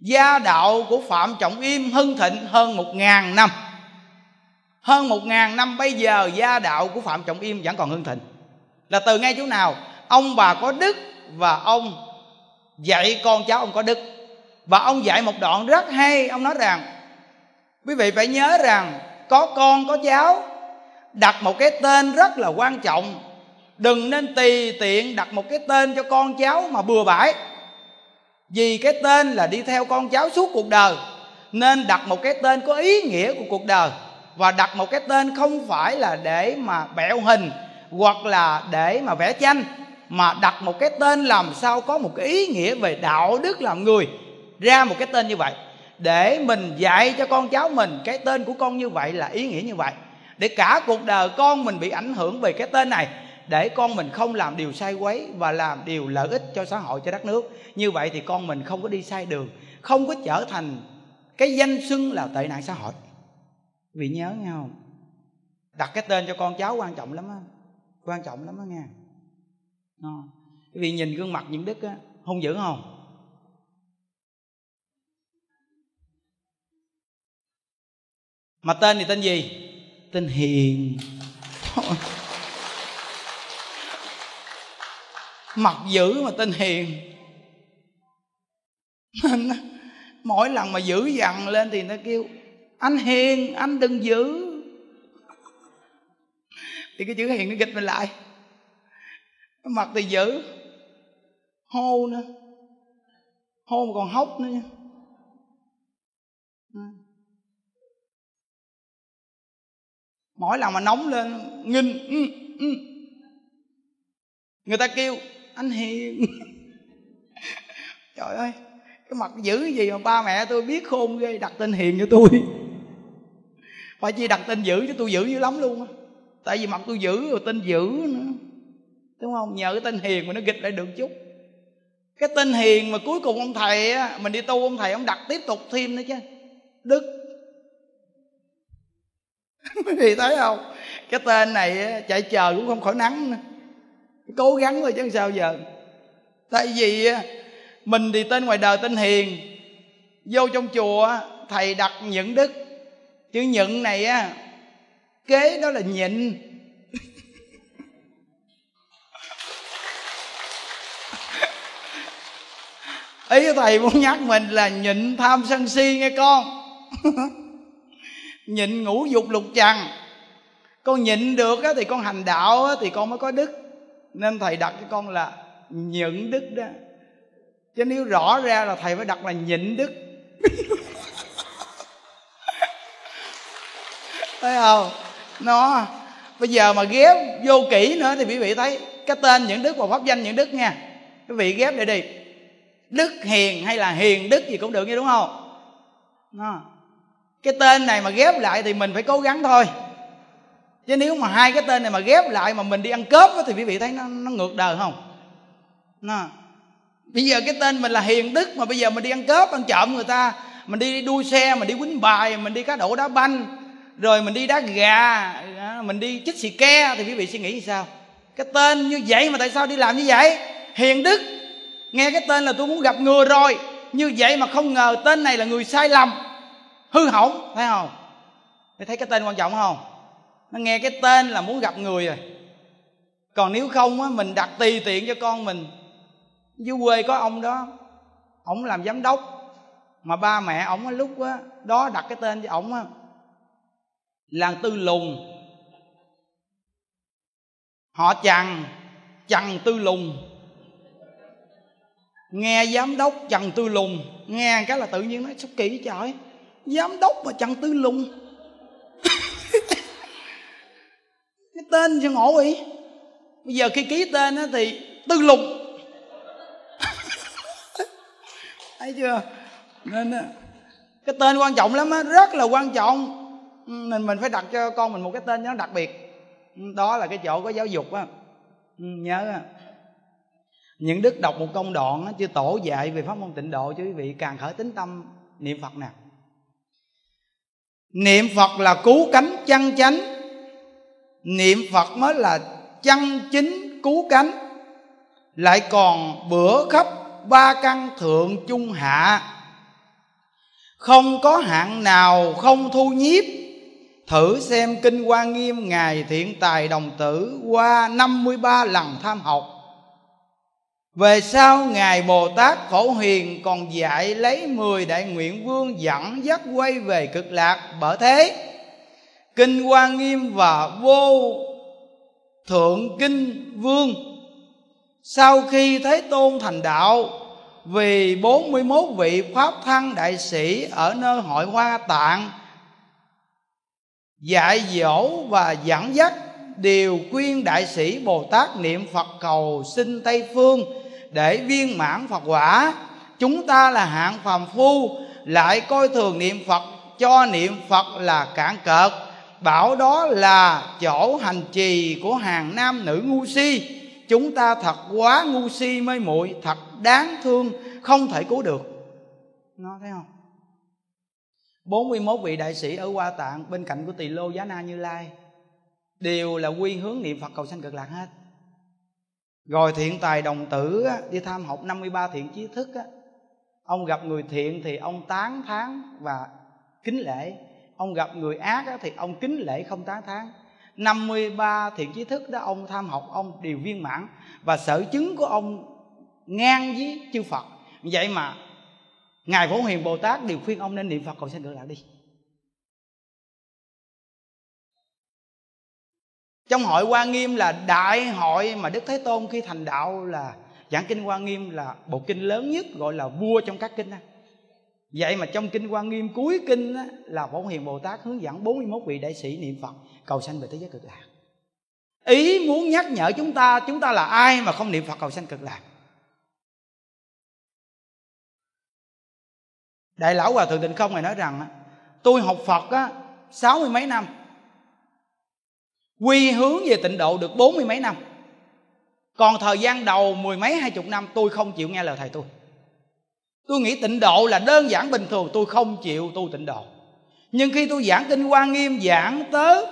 Gia đạo của Phạm Trọng Im hưng thịnh hơn 1.000 năm. Hơn 1.000 năm bây giờ gia đạo của Phạm Trọng Im vẫn còn hưng thịnh. Là từ ngay chỗ nào? Ông bà có đức và ông dạy con cháu ông có đức. Và ông dạy một đoạn rất hay. Ông nói rằng, quý vị phải nhớ rằng có con có cháu đặt một cái tên rất là quan trọng. Đừng nên tùy tiện đặt một cái tên cho con cháu mà bừa bãi. Vì cái tên là đi theo con cháu suốt cuộc đời. Nên đặt một cái tên có ý nghĩa của cuộc đời. Và đặt một cái tên không phải là để mà vẽ hình hoặc là để mà vẽ tranh, mà đặt một cái tên làm sao có một cái ý nghĩa về đạo đức làm người. Ra một cái tên như vậy để mình dạy cho con cháu mình, cái tên của con như vậy là ý nghĩa như vậy, để cả cuộc đời con mình bị ảnh hưởng về cái tên này, để con mình không làm điều sai quấy và làm điều lợi ích cho xã hội, cho đất nước. Như vậy thì con mình không có đi sai đường, không có trở thành cái danh xưng là tệ nạn xã hội. Vì nhớ nghe không? Đặt cái tên cho con cháu quan trọng lắm á. Quan trọng lắm á nghe. Vì nhìn gương mặt những đức á, hung dữ không? Mà tên thì tên gì? Tên Hiền. Mặt dữ mà tên Hiền. Mỗi lần mà dữ dằn lên thì nó kêu anh Hiền, anh đừng dữ. Thì cái chữ Hiền nó gịch mình lại. Mặt thì dữ, hô nữa, hô mà còn hốc nữa nha. Mỗi lần mà nóng lên nghinh, người ta kêu anh Hiền. Trời ơi, Cái mặt dữ gì mà ba mẹ tôi biết khôn ghê, đặt tên hiền cho tôi. Phải chi đặt tên dữ chứ tôi dữ dữ lắm luôn á. Tại vì mặt tôi dữ rồi tên dữ nữa, đúng không? Nhờ cái tên hiền mà nó nghịch lại được chút. Cái tên hiền mà cuối cùng ông thầy á, mình đi tu ông thầy ông đặt tiếp tục thêm nữa chứ, Đức. Quý vị thấy không? Cái tên này chạy chờ cũng không khỏi nắng nữa. Cố gắng thôi chứ sao giờ. Tại vì mình thì tên ngoài đời tên hiền, vô trong chùa thầy đặt Nhẫn Đức. Chữ Nhẫn này á, kế đó là nhịn. Ý thầy muốn nhắc mình là nhịn tham sân si nghe con. Nhịn ngũ dục lục trần. Con nhịn được á, thì con hành đạo á, thì con mới có đức. Nên thầy đặt cho con là Nhẫn Đức đó. Chứ nếu rõ ra là thầy phải đặt là Nhịn Đức. Thấy không? Nó bây giờ mà ghép vô kỹ nữa thì quý vị thấy cái tên Nhẫn Đức và pháp danh Nhẫn Đức nha. Quý vị ghép lại đi. Đức hiền hay là hiền đức gì cũng được nha, đúng không? Nó. Cái tên này mà ghép lại thì mình phải cố gắng thôi. Chứ nếu mà hai cái tên này mà ghép lại mà mình đi ăn cướp thì quý vị thấy nó ngược đời không? Nó. Bây giờ cái tên mình là hiền đức mà bây giờ mình đi ăn cướp, ăn trộm người ta, mình đi đua xe, mình đi quýnh bài, mình đi cá độ đá banh, rồi mình đi đá gà, mình đi chích xì ke, thì quý vị suy nghĩ như sao? Cái tên như vậy mà tại sao đi làm như vậy? Hiền đức. Nghe cái tên là tôi muốn gặp người rồi. Như vậy mà không ngờ tên này là người sai lầm, hư hỏng. Thấy không? Mày thấy cái tên quan trọng không? Nó nghe cái tên là muốn gặp người rồi. Còn nếu không á, mình đặt tùy tiện cho con mình. Dưới quê có ông đó, ổng làm giám đốc, mà ba mẹ ổng lúc á, đó đặt cái tên cho ổng á là Tư Lùng. Họ Trần, Trần Tư Lùng. Nghe giám đốc Trần Tư Lùng, nghe cái là tự nhiên nói sốc kỳ trời, giám đốc mà Trần Tư Lùng. Cái tên sao ngộ vậy? Bây giờ khi ký tên á thì Tư Lùng. Thấy chưa? Nên cái tên quan trọng lắm á, rất là quan trọng. Nên mình phải đặt cho con mình một cái tên nó đặc biệt. Đó là cái chỗ có giáo dục á. Nhớ á, Những Đức đọc một công đoạn á, chư tổ dạy về pháp môn tịnh độ cho quý vị càng khởi tín tâm niệm Phật nè. Niệm Phật là cứu cánh chân chánh, niệm Phật mới là chân chính cứu cánh. Lại còn bữa khắp ba căn thượng trung hạ, không có hạng nào không thu nhiếp. Thử xem Kinh Hoa Nghiêm Ngài Thiện Tài Đồng Tử qua 53 lần tham học. Về sau Ngài Bồ Tát Khổ Huyền còn dạy lấy 10 đại nguyện vương dẫn dắt quay về cực lạc. Bởi thế Kinh Hoa Nghiêm và Vô Thượng Kinh Vương sau khi Thế Tôn thành đạo, vì 41 vị Pháp Thân Đại Sĩ ở nơi hội Hoa Tạng dạy dỗ và dẫn dắt, đều khuyên Đại Sĩ Bồ Tát niệm Phật cầu xin Tây Phương để viên mãn Phật quả. Chúng ta là hạng phàm phu lại coi thường niệm Phật, cho niệm Phật là cạn cợt, bảo đó là chỗ hành trì của hàng nam nữ ngu si. Chúng ta thật quá ngu si mê muội, thật đáng thương, không thể cứu được. Nó thấy không? 41 vị đại sĩ ở Hoa Tạng bên cạnh của Tỳ Lô Giá Na Như Lai đều là quy hướng niệm Phật cầu sanh cực lạc hết. Rồi Thiện Tài Đồng Tử đi tham học 53 thiện trí thức, ông gặp người thiện thì ông tán thán và kính lễ, ông gặp người ác thì ông kính lễ không tán thán. 53 thiện trí thức đó ông tham học, ông đều viên mãn, và sở chứng của ông ngang với chư Phật. Vậy mà Ngài Phổ Hiền Bồ Tát đều khuyên ông nên niệm Phật cầu sanh cực lạc đi. Trong hội Hoa Nghiêm là đại hội mà Đức Thế Tôn khi thành đạo là giảng Kinh Hoa Nghiêm, là bộ kinh lớn nhất, gọi là vua trong các kinh. Vậy mà trong Kinh Hoa Nghiêm cuối kinh là Phổ Hiền Bồ Tát hướng dẫn 41 vị đại sĩ niệm Phật cầu sanh về thế giới cực lạc. Ý muốn nhắc nhở chúng ta là ai mà không niệm Phật cầu sanh cực lạc? Đại lão Hòa Thượng Tịnh Không này nói rằng: tôi học Phật á 60 mấy năm, quy hướng về tịnh độ được 40 mấy năm, còn thời gian đầu 10 mấy 20 năm tôi không chịu nghe lời thầy tôi. Tôi nghĩ tịnh độ là đơn giản bình thường, tôi không chịu tu tịnh độ. Nhưng khi tôi giảng kinh Hoa Nghiêm, giảng tới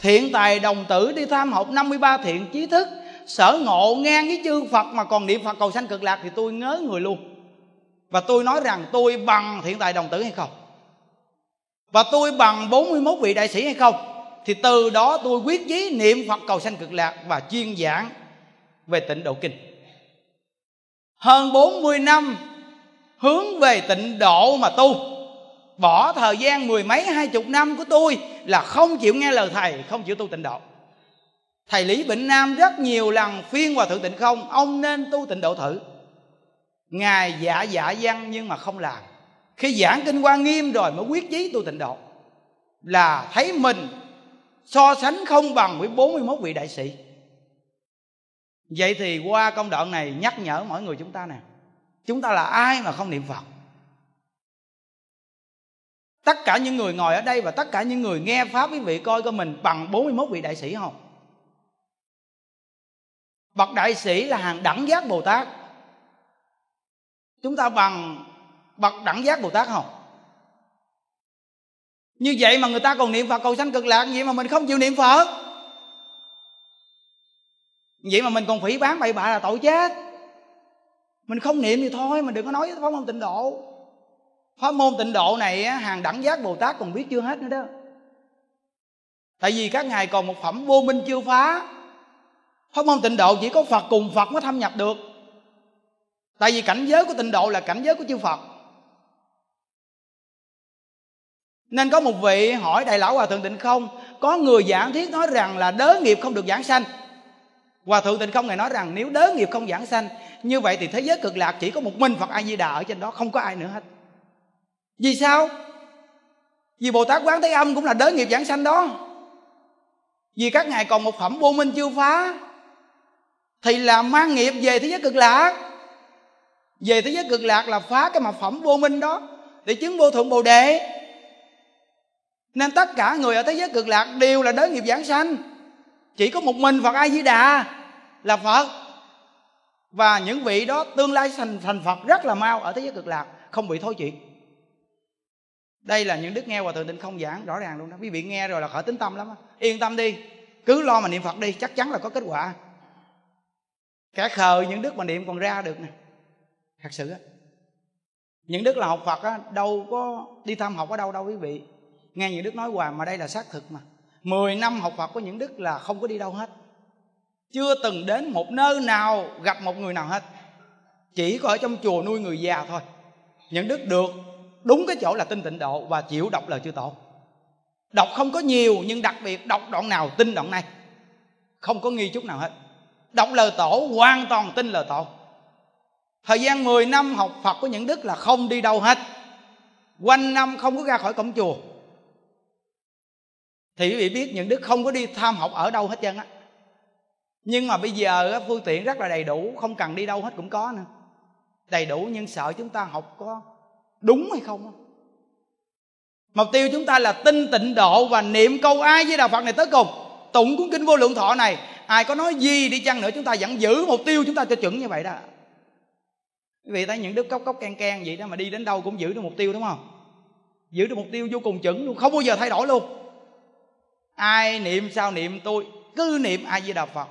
Thiện Tài đồng tử đi tham học 53 thiện trí thức, sở ngộ ngang với chư Phật mà còn niệm Phật cầu sanh cực lạc, thì tôi ngớ người luôn. Và tôi nói rằng tôi bằng Thiện Tài đồng tử hay không, và tôi bằng 41 vị đại sĩ hay không. Thì từ đó tôi quyết chí niệm Phật cầu sanh cực lạc và chuyên giảng về tịnh độ kinh. Hơn 40 năm hướng về tịnh độ mà tu, bỏ thời gian 10 mấy 20 năm của tôi là không chịu nghe lời thầy, không chịu tu tịnh độ. Thầy Lý Bình Nam rất nhiều lần phiên Hòa Thượng Tịnh Không: ông nên tu tịnh độ thử. Ngài dạ văn nhưng mà không làm. Khi giảng kinh Hoa Nghiêm rồi mới quyết chí tu tịnh độ, là thấy mình so sánh không bằng với 41 vị đại sĩ. Vậy thì qua công đoạn này nhắc nhở mỗi người chúng ta nè, chúng ta là ai mà không niệm Phật? Tất cả những người ngồi ở đây và tất cả những người nghe Pháp, quý vị coi coi mình bằng 41 vị đại sĩ không? Bậc đại sĩ là hàng Đẳng Giác Bồ Tát. Chúng ta bằng bậc Đẳng Giác Bồ Tát không? Như vậy mà người ta còn niệm Phật cầu sanh cực lạc, vậy mà mình không chịu niệm Phật, vậy mà mình còn phỉ báng bậy bạ là tội chết. Mình không niệm thì thôi, mình đừng có nói pháp môn tịnh độ. Pháp môn tịnh độ này hàng Đẳng Giác Bồ Tát còn biết chưa hết nữa đó. Tại vì các ngài còn một phẩm vô minh chưa phá. Pháp môn tịnh độ chỉ có Phật cùng Phật mới thâm nhập được. Tại vì cảnh giới của tịnh độ là cảnh giới của chư Phật. Nên có một vị hỏi Đại lão Hòa Thượng Tịnh Không: có người giảng thuyết nói rằng là đớ nghiệp không được giảng sanh. Hòa Thượng Tịnh Không này nói rằng nếu đớ nghiệp không giảng sanh, như vậy thì thế giới cực lạc chỉ có một mình Phật A Di Đà ở trên đó, không có ai nữa hết. Vì sao? Vì Bồ Tát Quán Thế Âm cũng là đớ nghiệp giảng sanh đó. Vì các ngài còn một phẩm vô minh chưa phá, thì là mang nghiệp về thế giới cực lạc. Về thế giới cực lạc là phá cái mặt phẩm vô minh đó để chứng vô thượng bồ đề. Nên tất cả người ở thế giới cực lạc đều là đớ nghiệp giảng sanh. Chỉ có một mình Phật A Di Đà là Phật. Và những vị đó tương lai thành Phật rất là mau ở thế giới cực lạc, không bị thối chuyện. Đây là những đức nghe Hòa Thượng Tịnh Không giảng rõ ràng luôn đó. Quý vị nghe rồi là khỏi tính tâm lắm đó. Yên tâm đi, cứ lo mà niệm Phật đi, chắc chắn là có kết quả. Cả khờ những đức mà niệm còn ra được nè, thật sự á. Những đức là học Phật á, đâu có đi thăm học ở đâu đâu quý vị. Nghe những đức nói hoài mà đây là xác thực mà. 10 năm học Phật của những đức là không có đi đâu hết, chưa từng đến một nơi nào, gặp một người nào hết. Chỉ có ở trong chùa nuôi người già thôi. Những đức được đúng cái chỗ là tin tịnh độ và chịu đọc lời chư tổ. Đọc không có nhiều, nhưng đặc biệt đọc đoạn nào tin đoạn này, không có nghi chút nào hết. Đọc lời tổ hoàn toàn tin lời tổ. Thời gian 10 năm học Phật của những đức là không đi đâu hết, quanh năm không có ra khỏi cổng chùa. Thì quý vị biết những đức không có đi tham học ở đâu hết trơn á. Nhưng mà bây giờ phương tiện rất là đầy đủ, không cần đi đâu hết cũng có nữa, đầy đủ. Nhưng sợ chúng ta học có đúng hay không. Mục tiêu chúng ta là tin tịnh độ và niệm câu A Di Đà Phật này tới cùng, tụng cuốn kinh Vô Lượng Thọ này. Ai có nói gì đi chăng nữa, chúng ta vẫn giữ mục tiêu chúng ta cho chuẩn như vậy đó. Quý vị thấy những đứa cốc cốc can can vậy đó mà đi đến đâu cũng giữ được mục tiêu, đúng không? Giữ được mục tiêu vô cùng chuẩn luôn, không bao giờ thay đổi luôn. Ai niệm sao niệm, tôi cứ niệm A Di Đà Phật.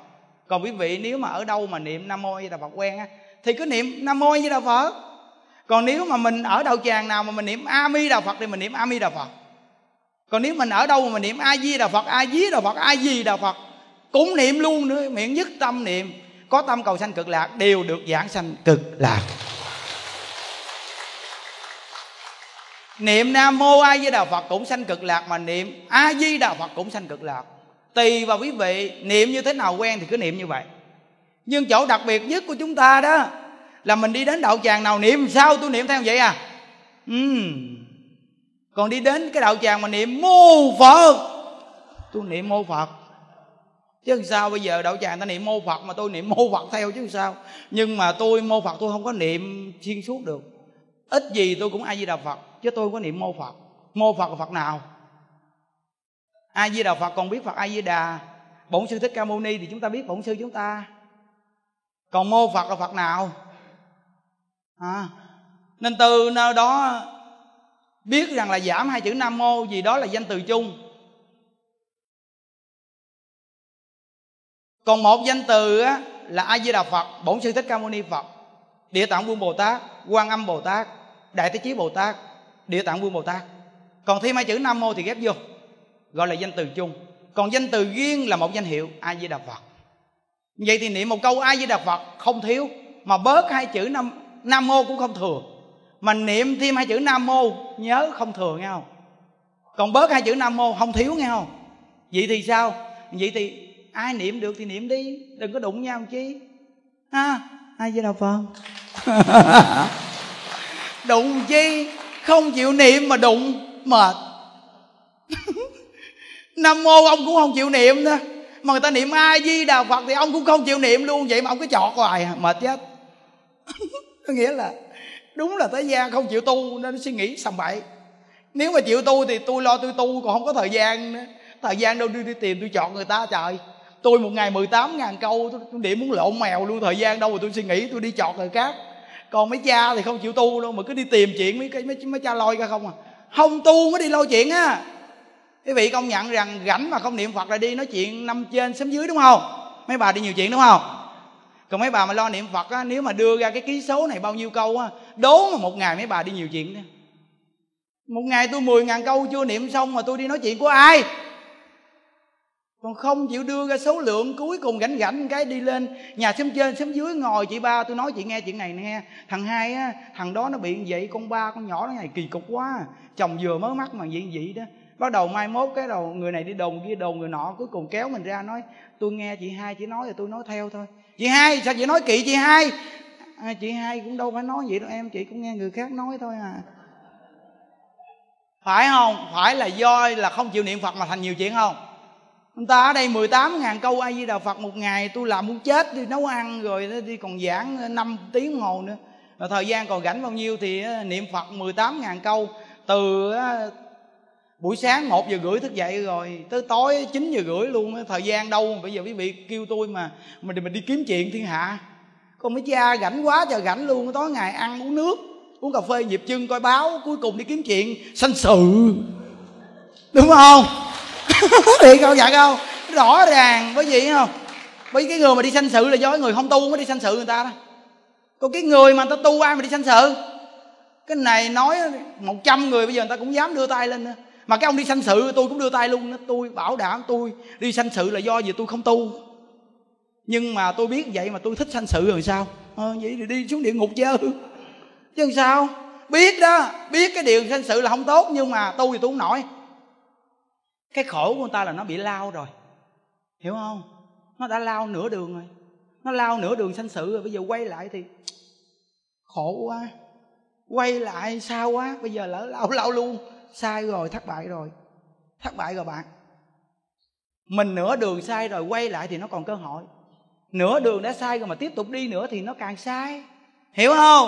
Còn quý vị nếu mà ở đâu mà niệm Nam Mô A Di Đà Phật quen á thì cứ niệm Nam Mô A Di Đà Phật. Còn nếu mà mình ở đạo tràng nào mà mình niệm A Mi Đà Phật thì mình niệm A Mi Đà Phật. Còn nếu mình ở đâu mà mình niệm A Di Đà Phật, A Di Đà Phật, A Di Đà Phật cũng niệm luôn nữa, miệng nhất tâm niệm. Có tâm cầu sanh cực lạc đều được giảng sanh cực lạc. Niệm Nam Mô A Di Đà Phật cũng sanh cực lạc, mà niệm A Di Đà Phật cũng sanh cực lạc. Tùy vào quý vị niệm như thế nào quen thì cứ niệm như vậy. Nhưng chỗ đặc biệt nhất của chúng ta đó là mình đi đến đạo tràng nào niệm sao tôi niệm theo vậy à. Còn đi đến cái đạo tràng mà niệm Mô Phật, tôi niệm Mô Phật. Chứ sao bây giờ đạo tràng ta niệm Mô Phật mà tôi niệm Mô Phật theo chứ sao. Nhưng mà tôi Mô Phật tôi không có niệm xuyên suốt được. Ít gì tôi cũng A Di Đà Phật, chứ tôi không có niệm mô Phật. Mô Phật là Phật nào? A Di Đà Phật còn biết Phật A Di Đà. Bổn sư Thích Ca Mâu Ni thì chúng ta biết bổn sư chúng ta. Còn mô Phật là Phật nào? Nên từ nơi đó biết rằng là giảm hai chữ Nam Mô, vì đó là danh từ chung. Còn một danh từ á là A Di Đà Phật, bổn sư Thích Ca Mâu Ni Phật, Địa Tạng Vương Bồ Tát, Quan Âm Bồ Tát, Đại Thế Chí Bồ Tát, Địa Tạng Vương Bồ Tát. Còn thêm hai chữ Nam Mô thì ghép vô, gọi là danh từ chung. Còn danh từ riêng là một danh hiệu A Di Đà Phật. Vậy thì niệm một câu A Di Đà Phật không thiếu, mà bớt hai chữ Nam Mô cũng không thừa, mà niệm thêm hai chữ Nam Mô nhớ không thừa nghe không? Còn bớt hai chữ Nam Mô không thiếu nghe không? Vậy thì sao? Vậy thì ai niệm được thì niệm đi, đừng có đụng nhau chi. A Di Đà Phật. Đụng chi, không chịu niệm mà đụng mệt. Nam Mô ông cũng không chịu niệm nữa, mà người ta niệm A Di Đà Phật thì ông cũng không chịu niệm luôn, vậy mà ông cứ chọt hoài mệt chết. Có nghĩa là đúng là thế gian không chịu tu nên suy nghĩ sầm bậy. Nếu mà chịu tu thì tôi lo tôi tu, còn không có thời gian nữa. Thời gian đâu đi tìm tôi chọn người ta trời. Tôi một ngày 18.000 câu, tôi niệm muốn lộn mèo luôn, thời gian đâu mà tôi suy nghĩ, tôi đi chọn người khác. Còn mấy cha thì không chịu tu đâu, mà cứ đi tìm chuyện mấy cha lôi ra không à. Không tu mới đi lôi chuyện á. Quý vị công nhận rằng rảnh mà không niệm Phật là đi nói chuyện năm trên xóm dưới đúng không? Mấy bà đi nhiều chuyện đúng không? Còn mấy bà mà lo niệm Phật á, nếu mà đưa ra cái ký số này bao nhiêu câu á, đố mà một ngày mấy bà đi nhiều chuyện đó. Một ngày tôi 10.000 câu chưa niệm xong mà tôi đi nói chuyện của ai? Còn không chịu đưa ra số lượng, cuối cùng rảnh cái đi lên nhà xóm trên xóm dưới ngồi, chị ba tôi nói chị nghe chuyện này nghe, thằng hai á, thằng đó nó bị vậy, con ba con nhỏ nó này kỳ cục quá, chồng vừa mới mắc mà vậy đó. Bắt đầu mai mốt cái đầu người này đi đồn kia đồn người nọ, cuối cùng kéo mình ra nói tôi nghe chị hai chỉ nói rồi tôi nói theo thôi. Chị hai sao chị nói kỵ chị hai? Chị hai cũng đâu phải nói vậy đâu em, chị cũng nghe người khác nói thôi à. Phải không? Phải là do là không chịu niệm Phật mà thành nhiều chuyện không? Người ta ở đây 18.000 câu A Di Đà Phật một ngày, tôi làm muốn chết, đi nấu ăn rồi đi còn giảng 5 tiếng đồng hồ nữa. Rồi thời gian còn rảnh bao nhiêu thì niệm Phật 18.000 câu, từ buổi sáng 1 giờ rưỡi thức dậy rồi tới tối 9 giờ rưỡi luôn. Thời gian đâu bây giờ quý vị kêu tôi mà mình đi kiếm chuyện thiên hạ. Còn mấy cha rảnh quá trời rảnh luôn, tối ngày ăn uống nước, uống cà phê dịp chân coi báo, cuối cùng đi kiếm chuyện sanh sự, đúng không? Thiệt không? Dạ không? Rõ ràng bởi vì không? Bởi cái người mà đi sanh sự là do người không tu mới đi sanh sự người ta đó. Còn cái người mà người ta tu ai mà đi sanh sự? Cái này nói 100 người bây giờ người ta cũng dám đưa tay lên nữa. Mà cái ông đi sanh sự tôi cũng đưa tay luôn. Tôi bảo đảm tôi đi sanh sự là do vì tôi không tu. Nhưng mà tôi biết vậy mà tôi thích sanh sự rồi sao? Vậy thì đi xuống địa ngục chứ sao? Biết đó, biết cái điều sanh sự là không tốt, nhưng mà tu thì tôi không nổi. Cái khổ của người ta là nó bị lao rồi, hiểu không? Nó đã lao nửa đường rồi, nó lao nửa đường sanh sự rồi, bây giờ quay lại thì khổ quá. Quay lại sao quá, bây giờ lỡ lao luôn, sai rồi, thất bại rồi bạn. Mình nửa đường sai rồi quay lại thì nó còn cơ hội, nửa đường đã sai rồi mà tiếp tục đi nữa thì nó càng sai, hiểu không?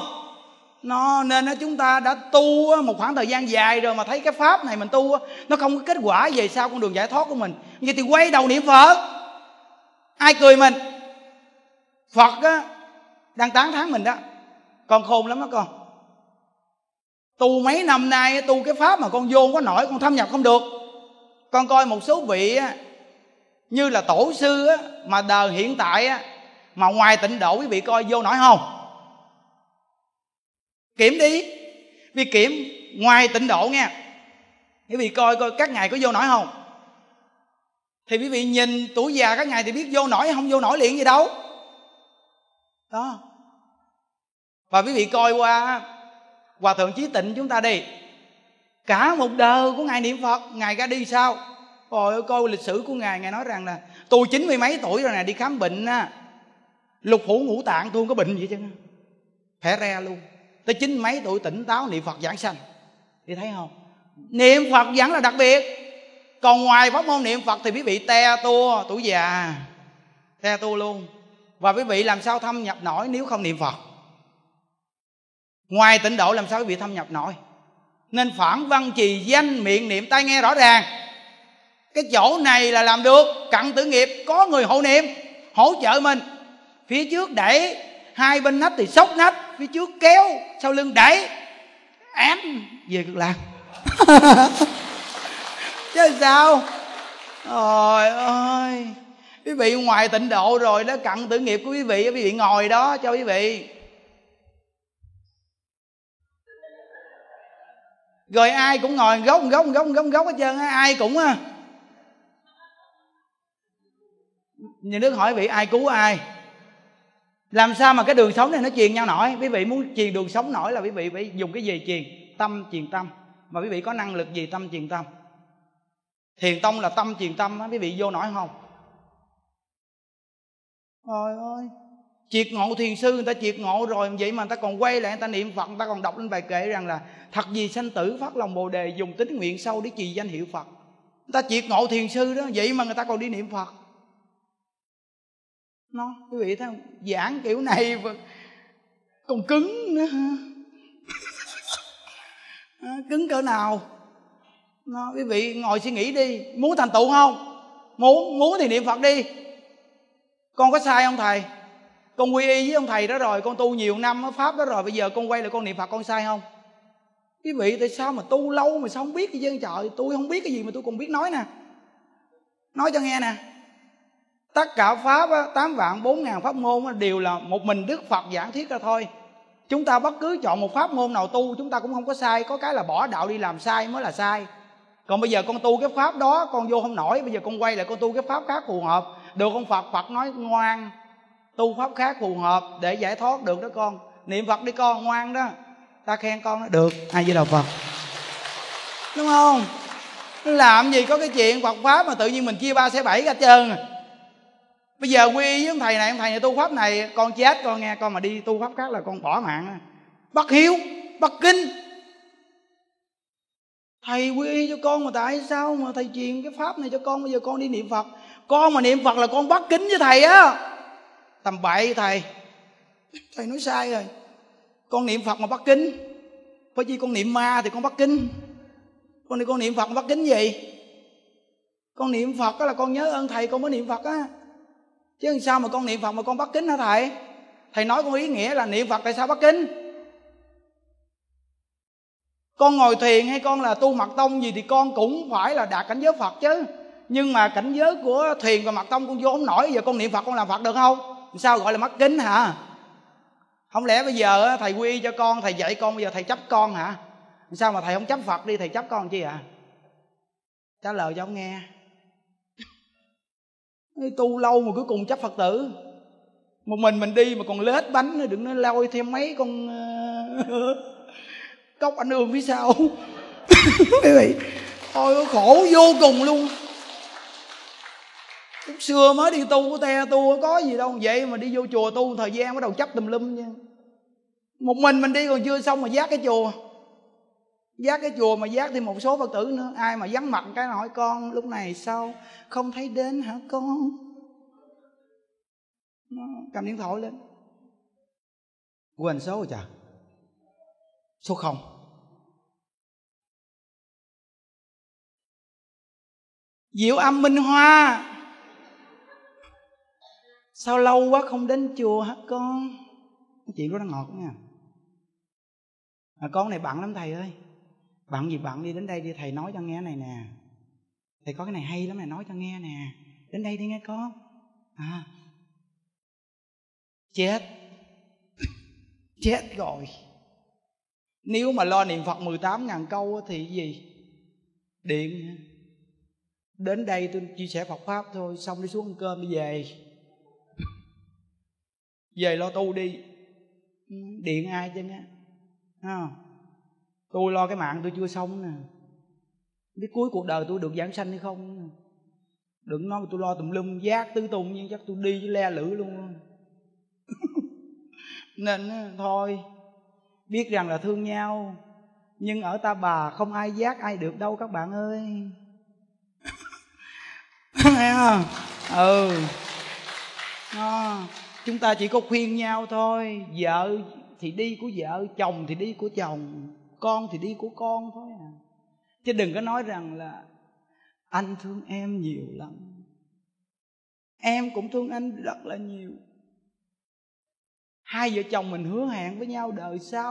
Nên chúng ta đã tu một khoảng thời gian dài rồi mà thấy cái pháp này mình tu nó không có kết quả về sau con đường giải thoát của mình, vậy thì quay đầu niệm Phật. Ai cười mình? Phật á đang tán thán mình đó, con khôn lắm đó con, tu mấy năm nay tu cái pháp mà con vô không có nổi, con thâm nhập không được. Con coi một số vị như là tổ sư mà đời hiện tại mà ngoài tịnh độ, quý vị coi vô nổi không? Kiểm đi, vì kiểm ngoài tịnh độ nghe, quý vị coi các ngài có vô nổi không? Thì quý vị nhìn tuổi già các ngài thì biết vô nổi không vô nổi liền gì đâu đó. Và quý vị coi qua Hòa Thượng Chí Tịnh chúng ta đi, cả một đời của ngài niệm Phật, ngài ra đi sao? Rồi coi lịch sử của ngài, ngài nói rằng là tôi 90 mấy tuổi rồi nè, đi khám bệnh lục phủ ngũ tạng tôi không có bệnh gì chứ, khỏe re luôn. Tới 90 mấy tuổi tỉnh táo niệm Phật giảng sanh. Thì thấy không? Niệm Phật vẫn là đặc biệt. Còn ngoài pháp môn niệm Phật thì quý vị te tua tuổi già, te tua luôn. Và quý vị làm sao thâm nhập nổi nếu không niệm Phật? Ngoài tịnh độ làm sao quý vị thâm nhập nổi? Nên phản văn trì danh miệng niệm tai nghe rõ ràng. Cái chỗ này là làm được. Cận tử nghiệp có người hộ niệm, hỗ trợ mình. Phía trước đẩy, hai bên nách thì sốc nách. Phía trước kéo, sau lưng đẩy, ém về Cực Lạc. Chứ sao? Trời ơi, quý vị ngoài tịnh độ rồi đó, cận tử nghiệp của quý vị ngồi đó cho quý vị. Rồi ai cũng ngồi gốc hết trơn á, ai cũng á. Nhà nước hỏi vị ai cứu ai? Làm sao mà cái đường sống này nó truyền nhau nổi? Quý vị muốn truyền đường sống nổi là quý vị phải dùng cái gì truyền? Tâm truyền tâm. Mà quý vị có năng lực gì tâm truyền tâm? Thiền tông là tâm truyền tâm á, quý vị vô nổi không? Trời ơi, triệt ngộ thiền sư người ta triệt ngộ rồi, vậy mà người ta còn quay lại người ta niệm Phật, người ta còn đọc lên bài kệ rằng là thật vì sanh tử phát lòng bồ đề, dùng tín nguyện sâu để trì danh hiệu Phật. Người ta triệt ngộ thiền sư đó, vậy mà người ta còn đi niệm Phật. Nó, quý vị thấy không? Giảng kiểu này còn cứng nữa. Cứng cỡ nào? Nó, quý vị ngồi suy nghĩ đi, muốn thành tựu không? Muốn thì niệm Phật đi. Con có sai không thầy? Con quy y với ông thầy đó rồi, con tu nhiều năm ở pháp đó rồi, bây giờ con quay lại con niệm Phật, con sai không? Quý vị tại sao mà tu lâu mà sao không biết cái gì? Trời, tôi không biết cái gì mà tôi còn biết nói nè. Nói cho nghe nè. Tất cả pháp 8 vạn 4 ngàn pháp môn đều là một mình Đức Phật giảng thuyết ra thôi. Chúng ta bất cứ chọn một pháp môn nào tu chúng ta cũng không có sai. Có cái là bỏ đạo đi làm sai mới là sai. Còn bây giờ con tu cái pháp đó con vô không nổi, bây giờ con quay lại con tu cái pháp khác phù hợp. Được không Phật? Phật nói ngoan, tu pháp khác phù hợp để giải thoát được đó con. Niệm Phật đi con, ngoan đó. Ta khen con nó được. Ai với đạo Phật? Đúng không? Làm gì có cái chuyện Phật pháp mà tự nhiên mình chia 3 xẻ 7 ra trơn. Bây giờ quy y với ông thầy này tu pháp này, con chết con nghe, con mà đi tu pháp khác là con bỏ mạng. Bất hiếu, bất kính. Thầy quy y cho con mà tại sao mà thầy truyền cái pháp này cho con, bây giờ con đi niệm Phật. Con mà niệm Phật là con bất kính với thầy á. Tầm bậy thầy. Thầy nói sai rồi. Con niệm Phật mà bất kính. Phải chi con niệm ma thì con bất kính. Con niệm Phật mà bất kính gì? Con niệm Phật đó là con nhớ ơn thầy con mới niệm Phật á. Chứ làm sao mà con niệm Phật mà con bất kính hả thầy? Thầy nói con ý nghĩa là niệm Phật tại sao bất kính? Con ngồi thiền hay con là tu mật tông gì thì con cũng phải là đạt cảnh giới Phật chứ. Nhưng mà cảnh giới của thiền và mật tông con vô không nổi, giờ con niệm Phật con làm Phật được không? Sao gọi là bất kính hả? Không lẽ bây giờ thầy quy cho con, thầy dạy con, bây giờ thầy chấp con hả? Sao mà thầy không chấp Phật đi, thầy chấp con chi hả? Trả lời cho ông nghe. Tu lâu mà cuối cùng chấp Phật tử. Một mình đi mà còn lết bánh, đừng nói lôi thêm mấy con cốc ảnh hưởng phía sau. Ôi khổ vô cùng luôn. Lúc xưa mới đi tu của te tu có gì đâu, vậy mà đi vô chùa tu thời gian bắt đầu chấp tùm lum nha. Một mình đi còn chưa xong mà giác cái chùa. Giác cái chùa mà giác thêm một số Phật tử nữa. Ai mà vắng mặt cái hỏi con lúc này sao không thấy đến hả con? Nó cầm điện thoại lên, quên số rồi trời. Số 0. Diệu Âm Minh Hoa, sao lâu quá không đến chùa hả con? Cái chuyện đó nó ngọt nha. Mà con này bận lắm thầy ơi. Bận gì bận, đi đến đây đi, thầy nói cho nghe này nè. Thầy có cái này hay lắm này, nói cho nghe nè. Đến đây đi nghe con. À. Chết. Chết rồi. Nếu mà lo niệm Phật 18.000 câu thì gì? Điện. Đến đây tôi chia sẻ Phật pháp thôi, xong đi xuống ăn cơm đi về. Về lo tu đi. Điện ai chứ nghe. Tôi lo cái mạng tôi chưa xong nè. Biết cuối cuộc đời tôi được giảng sanh hay không. Đừng nói tôi lo tùm lum giác tứ tùng, nhưng chắc tôi đi với le lử luôn. Nên thôi, biết rằng là thương nhau, nhưng ở ta bà không ai giác ai được đâu các bạn ơi. Chúng ta chỉ có khuyên nhau thôi. Vợ thì đi của vợ, chồng thì đi của chồng, con thì đi của con thôi à. Chứ đừng có nói rằng là anh thương em nhiều lắm, em cũng thương anh rất là nhiều. Hai vợ chồng mình hứa hẹn với nhau đời sau